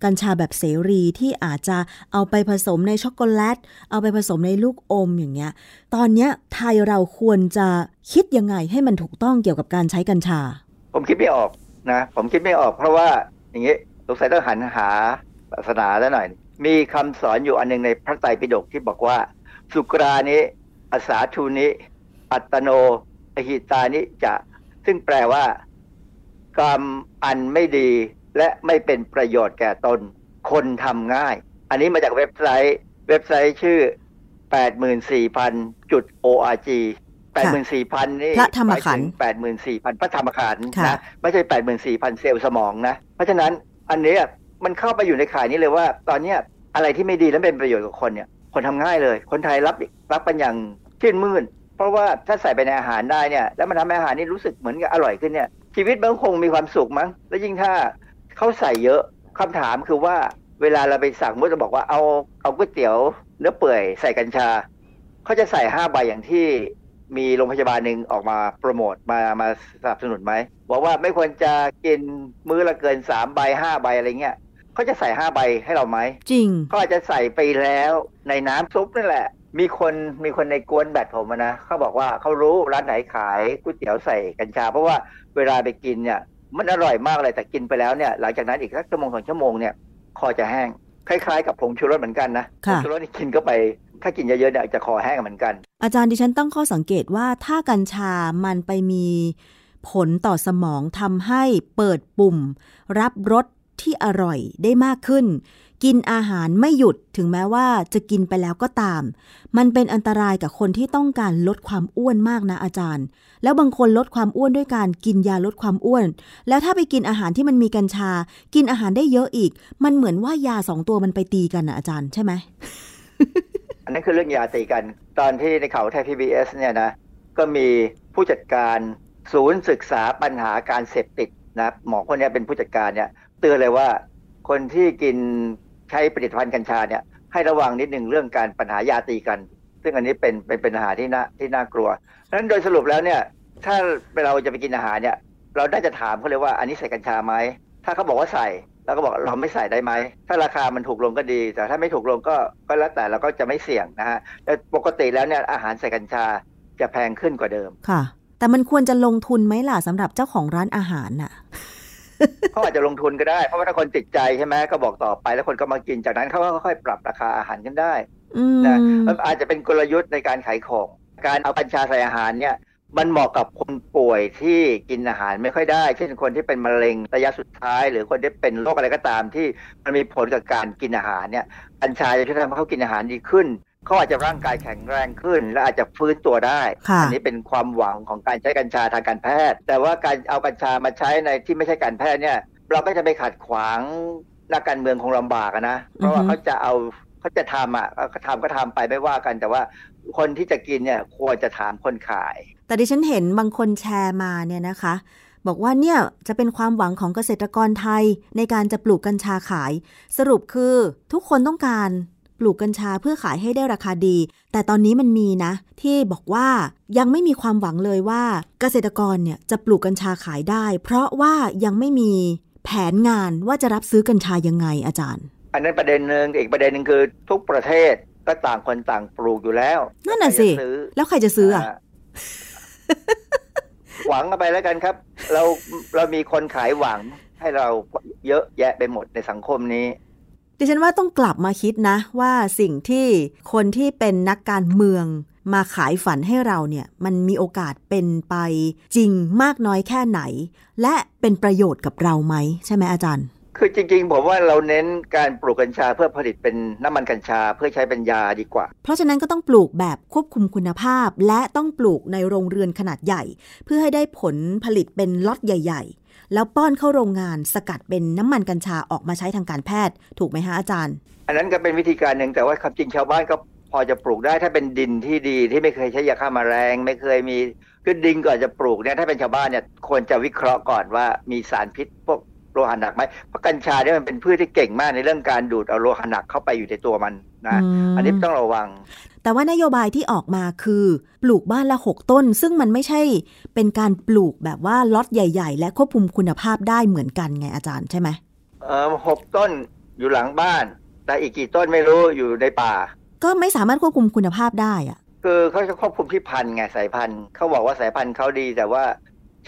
กัญชาแบบเสรีที่อาจจะเอาไปผสมในช็อกโกแลตเอาไปผสมในลูกอมอย่างเงี้ยตอนเนี้ยไทยเราควรจะคิดยังไงให้มันถูกต้องเกี่ยวกับการใช้กัญชาผมคิดไม่ออกนะผมคิดไม่ออกเพราะว่าอย่างงี้สงสัยต้องหันหาศาสนาซะหน่อยมีคำสอนอยู่อันนึงในพระไตรปิฎกที่บอกว่าสุรานิอาสาทูนิอัตโนอหิตานิจะซึ่งแปลว่ากรรมอันไม่ดีและไม่เป็นประโยชน์แก่ตนคนทำง่ายอันนี้มาจากเว็บไซต์ชื่อ 84,000.org 84,000 นี่พระธรรมขันธ์ 84,000 พระธรรมขันธ์นะไม่ใช่ 84,000 เซลล์สมองนะเพราะฉะนั้นอันนี้มันเข้าไปอยู่ในข่ายนี้เลยว่าตอนนี้อะไรที่ไม่ดีและเป็นประโยชน์กับคนเนี่ยคนทำง่ายเลยคนไทยรับเป็นอย่างชื่นมื่นเพราะว่าถ้าใส่ไปในอาหารได้เนี่ยแล้วมันทำให้อาหารนี่รู้สึกเหมือนกับอร่อยขึ้นเนี่ยชีวิตมันคงมีความสุขมั้งแล้วยิ่งถ้าเขาใส่เยอะคำถามคือว่าเวลาเราไปสั่งมันจะบอกว่าเอาก๋วยเตี๋ยวเนื้อเปื่อยใส่กัญชาเขาจะใส่5ใบอย่างที่มีโรงพยาบาลนึงออกมาโปรโมทมาสนับสนุนไหมบอกว่าไม่ควรจะกินมื้อละเกิน3ใบ5ใบอะไรเงี้ยเขาจะใส่5ใบให้เราไหมจริงเขาอาจจะใส่ไปแล้วในน้ำซุปนั่นแหละมีคนในกวนแบตผมนะเขาบอกว่าเขารู้ร้านไหนขายก๋วยเตี๋ยวใส่กัญชาเพราะว่าเวลาไปกินเนี่ยมันอร่อยมากเลยแต่กินไปแล้วเนี่ยหลังจากนั้นอีกสัก2 ชั่วโมงเนี่ยคอจะแห้งคล้ายๆกับผงชูรสเหมือนกันนะผงชูรสที่กินเข้าไปถ้ากินเยอะๆเนี่ยจะคอแห้งเหมือนกันอาจารย์ดิฉันตั้งข้อสังเกตว่าถ้ากัญชามันไปมีผลต่อสมองทำให้เปิดปุ่มรับรสที่อร่อยได้มากขึ้นกินอาหารไม่หยุดถึงแม้ว่าจะกินไปแล้วก็ตามมันเป็นอันตรายกับคนที่ต้องการลดความอ้วนมากนะอาจารย์แล้วบางคนลดความอ้วนด้วยการกินยาลดความอ้วนแล้วถ้าไปกินอาหารที่มันมีกัญชากินอาหารได้เยอะอีกมันเหมือนว่ายา2ตัวมันไปตีกันนะอาจารย์ใช่ไหม อันนั้นคือเรื่องยาตีกันตอนที่ในข่าวไทย PBS เนี่ยนะก็มีผู้จัดการศูนย์ศึกษาปัญหาการเสพติดนะหมอคนนี้เป็นผู้จัดการเนี่ยเตือนเลยว่าคนที่กินใช้ผลิตภัณฑ์กัญชาเนี่ยให้ระวังนิดนึงเรื่องการปัญหายาตีกันซึ่งอันนี้เป็นปัญหาที่น่ากลัวเพราะฉะนั้นโดยสรุปแล้วเนี่ยถ้าเราจะไปกินอาหารเนี่ยเราน่าจะถามเขาเลยว่าอันนี้ใส่กัญชาไหมถ้าเขาบอกว่าใส่เราก็บอกเราไม่ใส่ได้ไหมถ้าราคามันถูกลงก็ดีแต่ถ้าไม่ถูกลงก็แล้วแต่เราก็จะไม่เสี่ยงนะฮะแต่ปกติแล้วเนี่ยอาหารใส่กัญชาจะแพงขึ้นกว่าเดิมค่ะแต่มันควรจะลงทุนไหมล่ะสำหรับเจ้าของร้านอาหารน่ะเขาอาจจะลงทุนก็ได้เพราะว่าถ้าคนติดใจใช่ไหมก็บอกต่อไปแล้วคนก็มากินจากนั้นเขาก็ค่อยปรับราคาอาหารกันได้นะมันอาจจะเป็นกลยุทธ์ในการขายของการเอากัญชาใส่อาหารเนี่ยมันเหมาะกับคนป่วยที่กินอาหารไม่ค่อยได้เช่นคนที่เป็นมะเร็งระยะสุดท้ายหรือคนที่เป็นโรคอะไรก็ตามที่มันมีผลกับการกินอาหารเนี่ยกัญชาจะช่วยทำให้เขากินอาหารดีขึ้นเขาอาจจะร่างกายแข็งแรงขึ้นและอาจจะฟื้นตัวได้อันนี้เป็นความหวังของการใช้กัญชาทางการแพทย์แต่ว่าการเอากัญชามาใช้ในที่ไม่ใช่การแพทย์เนี่ยเราก็จะไปขัดขวางนักการเมืองคงลำบากนะเพราะว่าเขาจะทำอ่ะก็ทำไปไม่ว่ากันแต่ว่าคนที่จะกินเนี่ยควรจะถามคนขายแต่ดิฉันเห็นบางคนแชร์มาเนี่ยนะคะ บอกว่าเนี่ยจะเป็นความหวังของเกษตรกรไทยในการจะปลูกกัญชาขายสรุปคือทุกคนต้องการปลูกกัญชาเพื่อขายให้ได้ราคาดีแต่ตอนนี้มันมีนะที่บอกว่ายังไม่มีความหวังเลยว่าเกษตรกรเนี่ยจะปลูกกัญชาขายได้เพราะว่ายังไม่มีแผนงานว่าจะรับซื้อกัญชายังไงอาจารย์อันนั้นประเด็นนึงอีกประเด็นนึงคือทุกประเทศก็ต่างคนต่างปลูกอยู่แล้วนั่นน่ะสิแล้วใครจะซื้ออ่ะหวังเอาไปแล้วกันครับเรามีคนขายหวังให้เราเยอะแยะไปหมดในสังคมนี้ดิฉันว่าต้องกลับมาคิดนะว่าสิ่งที่คนที่เป็นนักการเมืองมาขายฝันให้เราเนี่ยมันมีโอกาสเป็นไปจริงมากน้อยแค่ไหนและเป็นประโยชน์กับเราไหมใช่ไหมอาจารย์คือจริงๆผมว่าเราเน้นการปลูกกัญชาเพื่อผลิตเป็นน้ำมันกัญชาเพื่อใช้เป็นยาดีกว่าเพราะฉะนั้นก็ต้องปลูกแบบควบคุมคุณภาพและต้องปลูกในโรงเรือนขนาดใหญ่เพื่อให้ได้ผลผลิตเป็นล็อตใหญ่ๆแล้วป้อนเข้าโรงงานสกัดเป็นน้ำมันกัญชาออกมาใช้ทางการแพทย์ถูกไหมฮะอาจารย์อันนั้นก็เป็นวิธีการหนึ่งแต่ว่าความจริงชาวบ้านก็พอจะปลูกได้ถ้าเป็นดินที่ดีที่ไม่เคยใช้ยาฆ่าแมลงไม่เคยมีคือดินก่อนจะปลูกเนี่ยถ้าเป็นชาวบ้านเนี่ยควรจะวิเคราะห์ก่อนว่ามีสารพิษพวกโลหะหนักไหมเพราะกัญชาเนี่ยมันเป็นพืชที่เก่งมากในเรื่องการดูดเอาโลหะหนักเข้าไปอยู่ในตัวมันนะอันนี้ต้องระวังแต่ว่านโยบายที่ออกมาคือปลูกบ้านละ6ต้นซึ่งมันไม่ใช่เป็นการปลูกแบบว่าล็อตใหญ่ๆและควบคุมคุณภาพได้เหมือนกันไงอาจารย์ใช่ไหม6ต้นอยู่หลังบ้านแต่อีกกี่ต้นไม่รู้อยู่ในป่าก็ไม่สามารถควบคุมคุณภาพได้อะคือเขาจะควบคุมที่พันธุ์ไงสายพันธุ์เขาบอกว่าสายพันธุ์เขาดีแต่ว่า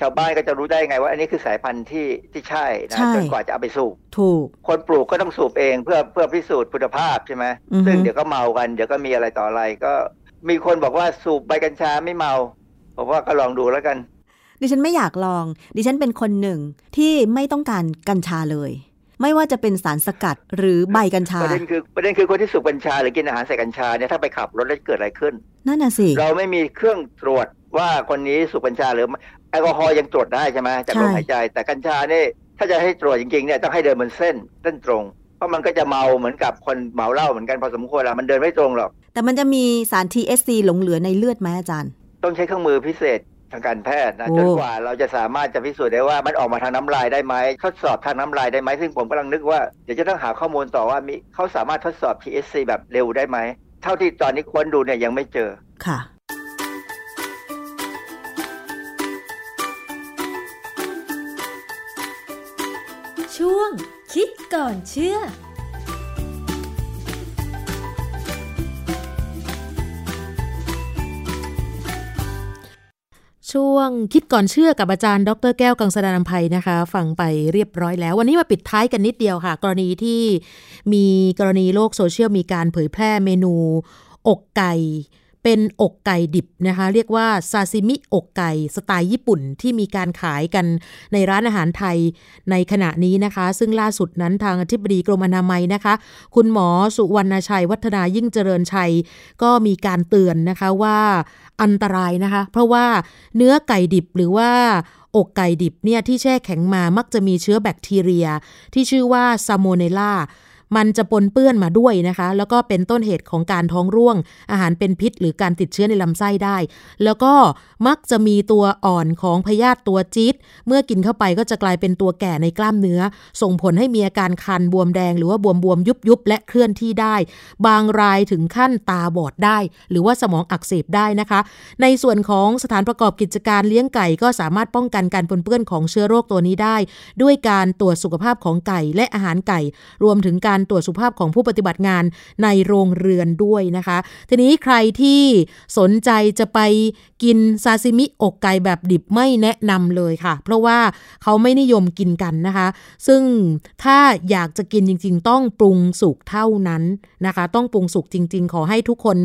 ชาวบ้านก็จะรู้ได้ไงว่าอันนี้คือสายพันธุ์ที่ใช่นะจนกว่าจะเอาไปสูบถูกคนปลูกก็ต้องสูบเองเพื่อพิสูจน์คุณภาพใช่ไหมซึ่งเดี๋ยวก็เมากันเดี๋ยวก็มีอะไรต่ออะไรก็มีคนบอกว่าสูบใบกัญชาไม่เมาผมว่าก็ลองดูแล้วกันดิฉันไม่อยากลองดิฉันเป็นคนหนึ่งที่ไม่ต้องการกัญชาเลยไม่ว่าจะเป็นสารสกัดหรือใบกัญชาประเด็นคือคนที่สูบกัญชาหรือกินอาหารใส่กัญชาเนี่ยถ้าไปขับรถแล้วเกิดอะไรขึ้นนั่นน่ะสิเราไม่มีเครื่องตรวจว่าคนนี้สูบกัญชาหรือแอลกอฮอล์ยังตรวจได้ใช่ไหมจากลมหายใจแต่กัญชาเนี่ยถ้าจะให้ตรวจจริงๆเนี่ยต้องให้เดินบนเส้นตรงเพราะมันก็จะเมาเหมือนกับคนเมาเหล้าเหมือนกันพอสมควรละมันเดินไม่ตรงหรอกแต่มันจะมีสาร THC หลงเหลือในเลือดไหมอาจารย์ต้องใช้เครื่องมือพิเศษทางการแพทย์นะจนกว่าเราจะสามารถจะพิสูจน์ได้ว่ามันออกมาทางน้ำลายได้ไหมทดสอบทางน้ำลายได้ไหมซึ่งผมกำลังนึกว่าเดี๋ยวจะต้องหาข้อมูลต่อว่ามีเขาสามารถทดสอบ THC แบบเร็วได้ไหมเท่าที่ตอนนี้ค้นดูเนี่ยยังไม่เจอค่ะช่วงคิดก่อนเชื่อช่วงคิดก่อนเชื่อกับอาจารย์ดร.แก้วกังสดาลำไพนะคะฟังไปเรียบร้อยแล้ววันนี้มาปิดท้ายกันนิดเดียวค่ะกรณีที่มีกรณีโลกโซเชียลมีการเผยแพร่เมนูอกไก่เป็นอกไก่ดิบนะคะเรียกว่าซาซิมิอกไก่สไตล์ญี่ปุ่นที่มีการขายกันในร้านอาหารไทยในขณะนี้นะคะซึ่งล่าสุดนั้นทางอธิบดีกรมอนามัยนะคะคุณหมอสุวรรณชัยวัฒนายิ่งเจริญชัยก็มีการเตือนนะคะว่าอันตรายนะคะเพราะว่าเนื้อไก่ดิบหรือว่าอกไก่ดิบเนี่ยที่แช่แข็งมามักจะมีเชื้อแบคทีเรียที่ชื่อว่าซาโมเนลล่ามันจะปนเปื้อนมาด้วยนะคะแล้วก็เป็นต้นเหตุของการท้องร่วงอาหารเป็นพิษหรือการติดเชื้อในลำไส้ได้แล้วก็มักจะมีตัวอ่อนของพยาธิตัวจี๊ดเมื่อกินเข้าไปก็จะกลายเป็นตัวแก่ในกล้ามเนื้อส่งผลให้มีอาการคันบวมแดงหรือว่าบวมยุบและเคลื่อนที่ได้บางรายถึงขั้นตาบอดได้หรือว่าสมองอักเสบได้นะคะในส่วนของสถานประกอบกิจการเลี้ยงไก่ก็สามารถป้องกันการปนเปื้อนของเชื้อโรคตัวนี้ได้ด้วยการตรวจสุขภาพของไก่และอาหารไก่รวมถึงการตรวจสุขภาพของผู้ปฏิบัติงานในโรงเรือนด้วยนะคะทีนี้ใครที่สนใจจะไปกินซาซิมิอกไก่แบบดิบไม่แนะนำเลยค่ะเพราะว่าเขาไม่นิยมกินกันนะคะซึ่งถ้าอยากจะกินจริงๆต้องปรุงสุกเท่านั้นนะคะต้องปรุงสุกจริงๆขอให้ทุกคน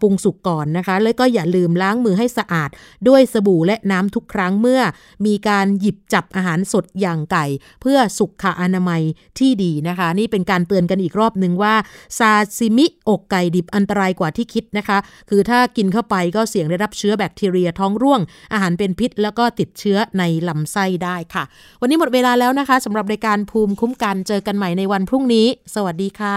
ปรุงสุกก่อนนะคะแล้วก็อย่าลืมล้างมือให้สะอาดด้วยสบู่และน้ำทุกครั้งเมื่อมีการหยิบจับอาหารสดอย่างไก่เพื่อสุขอนามัยที่ดีนะคะนี่เป็นการเตือนกันอีกรอบนึงว่าซาซิมิอกไก่ดิบอันตรายกว่าที่คิดนะคะคือถ้ากินเข้าไปก็เสี่ยงได้รับเชื้อแบคทีเรียท้องร่วงอาหารเป็นพิษแล้วก็ติดเชื้อในลำไส้ได้ค่ะวันนี้หมดเวลาแล้วนะคะสำหรับรายการภูมิคุ้มกันเจอกันใหม่ในวันพรุ่งนี้สวัสดีค่ะ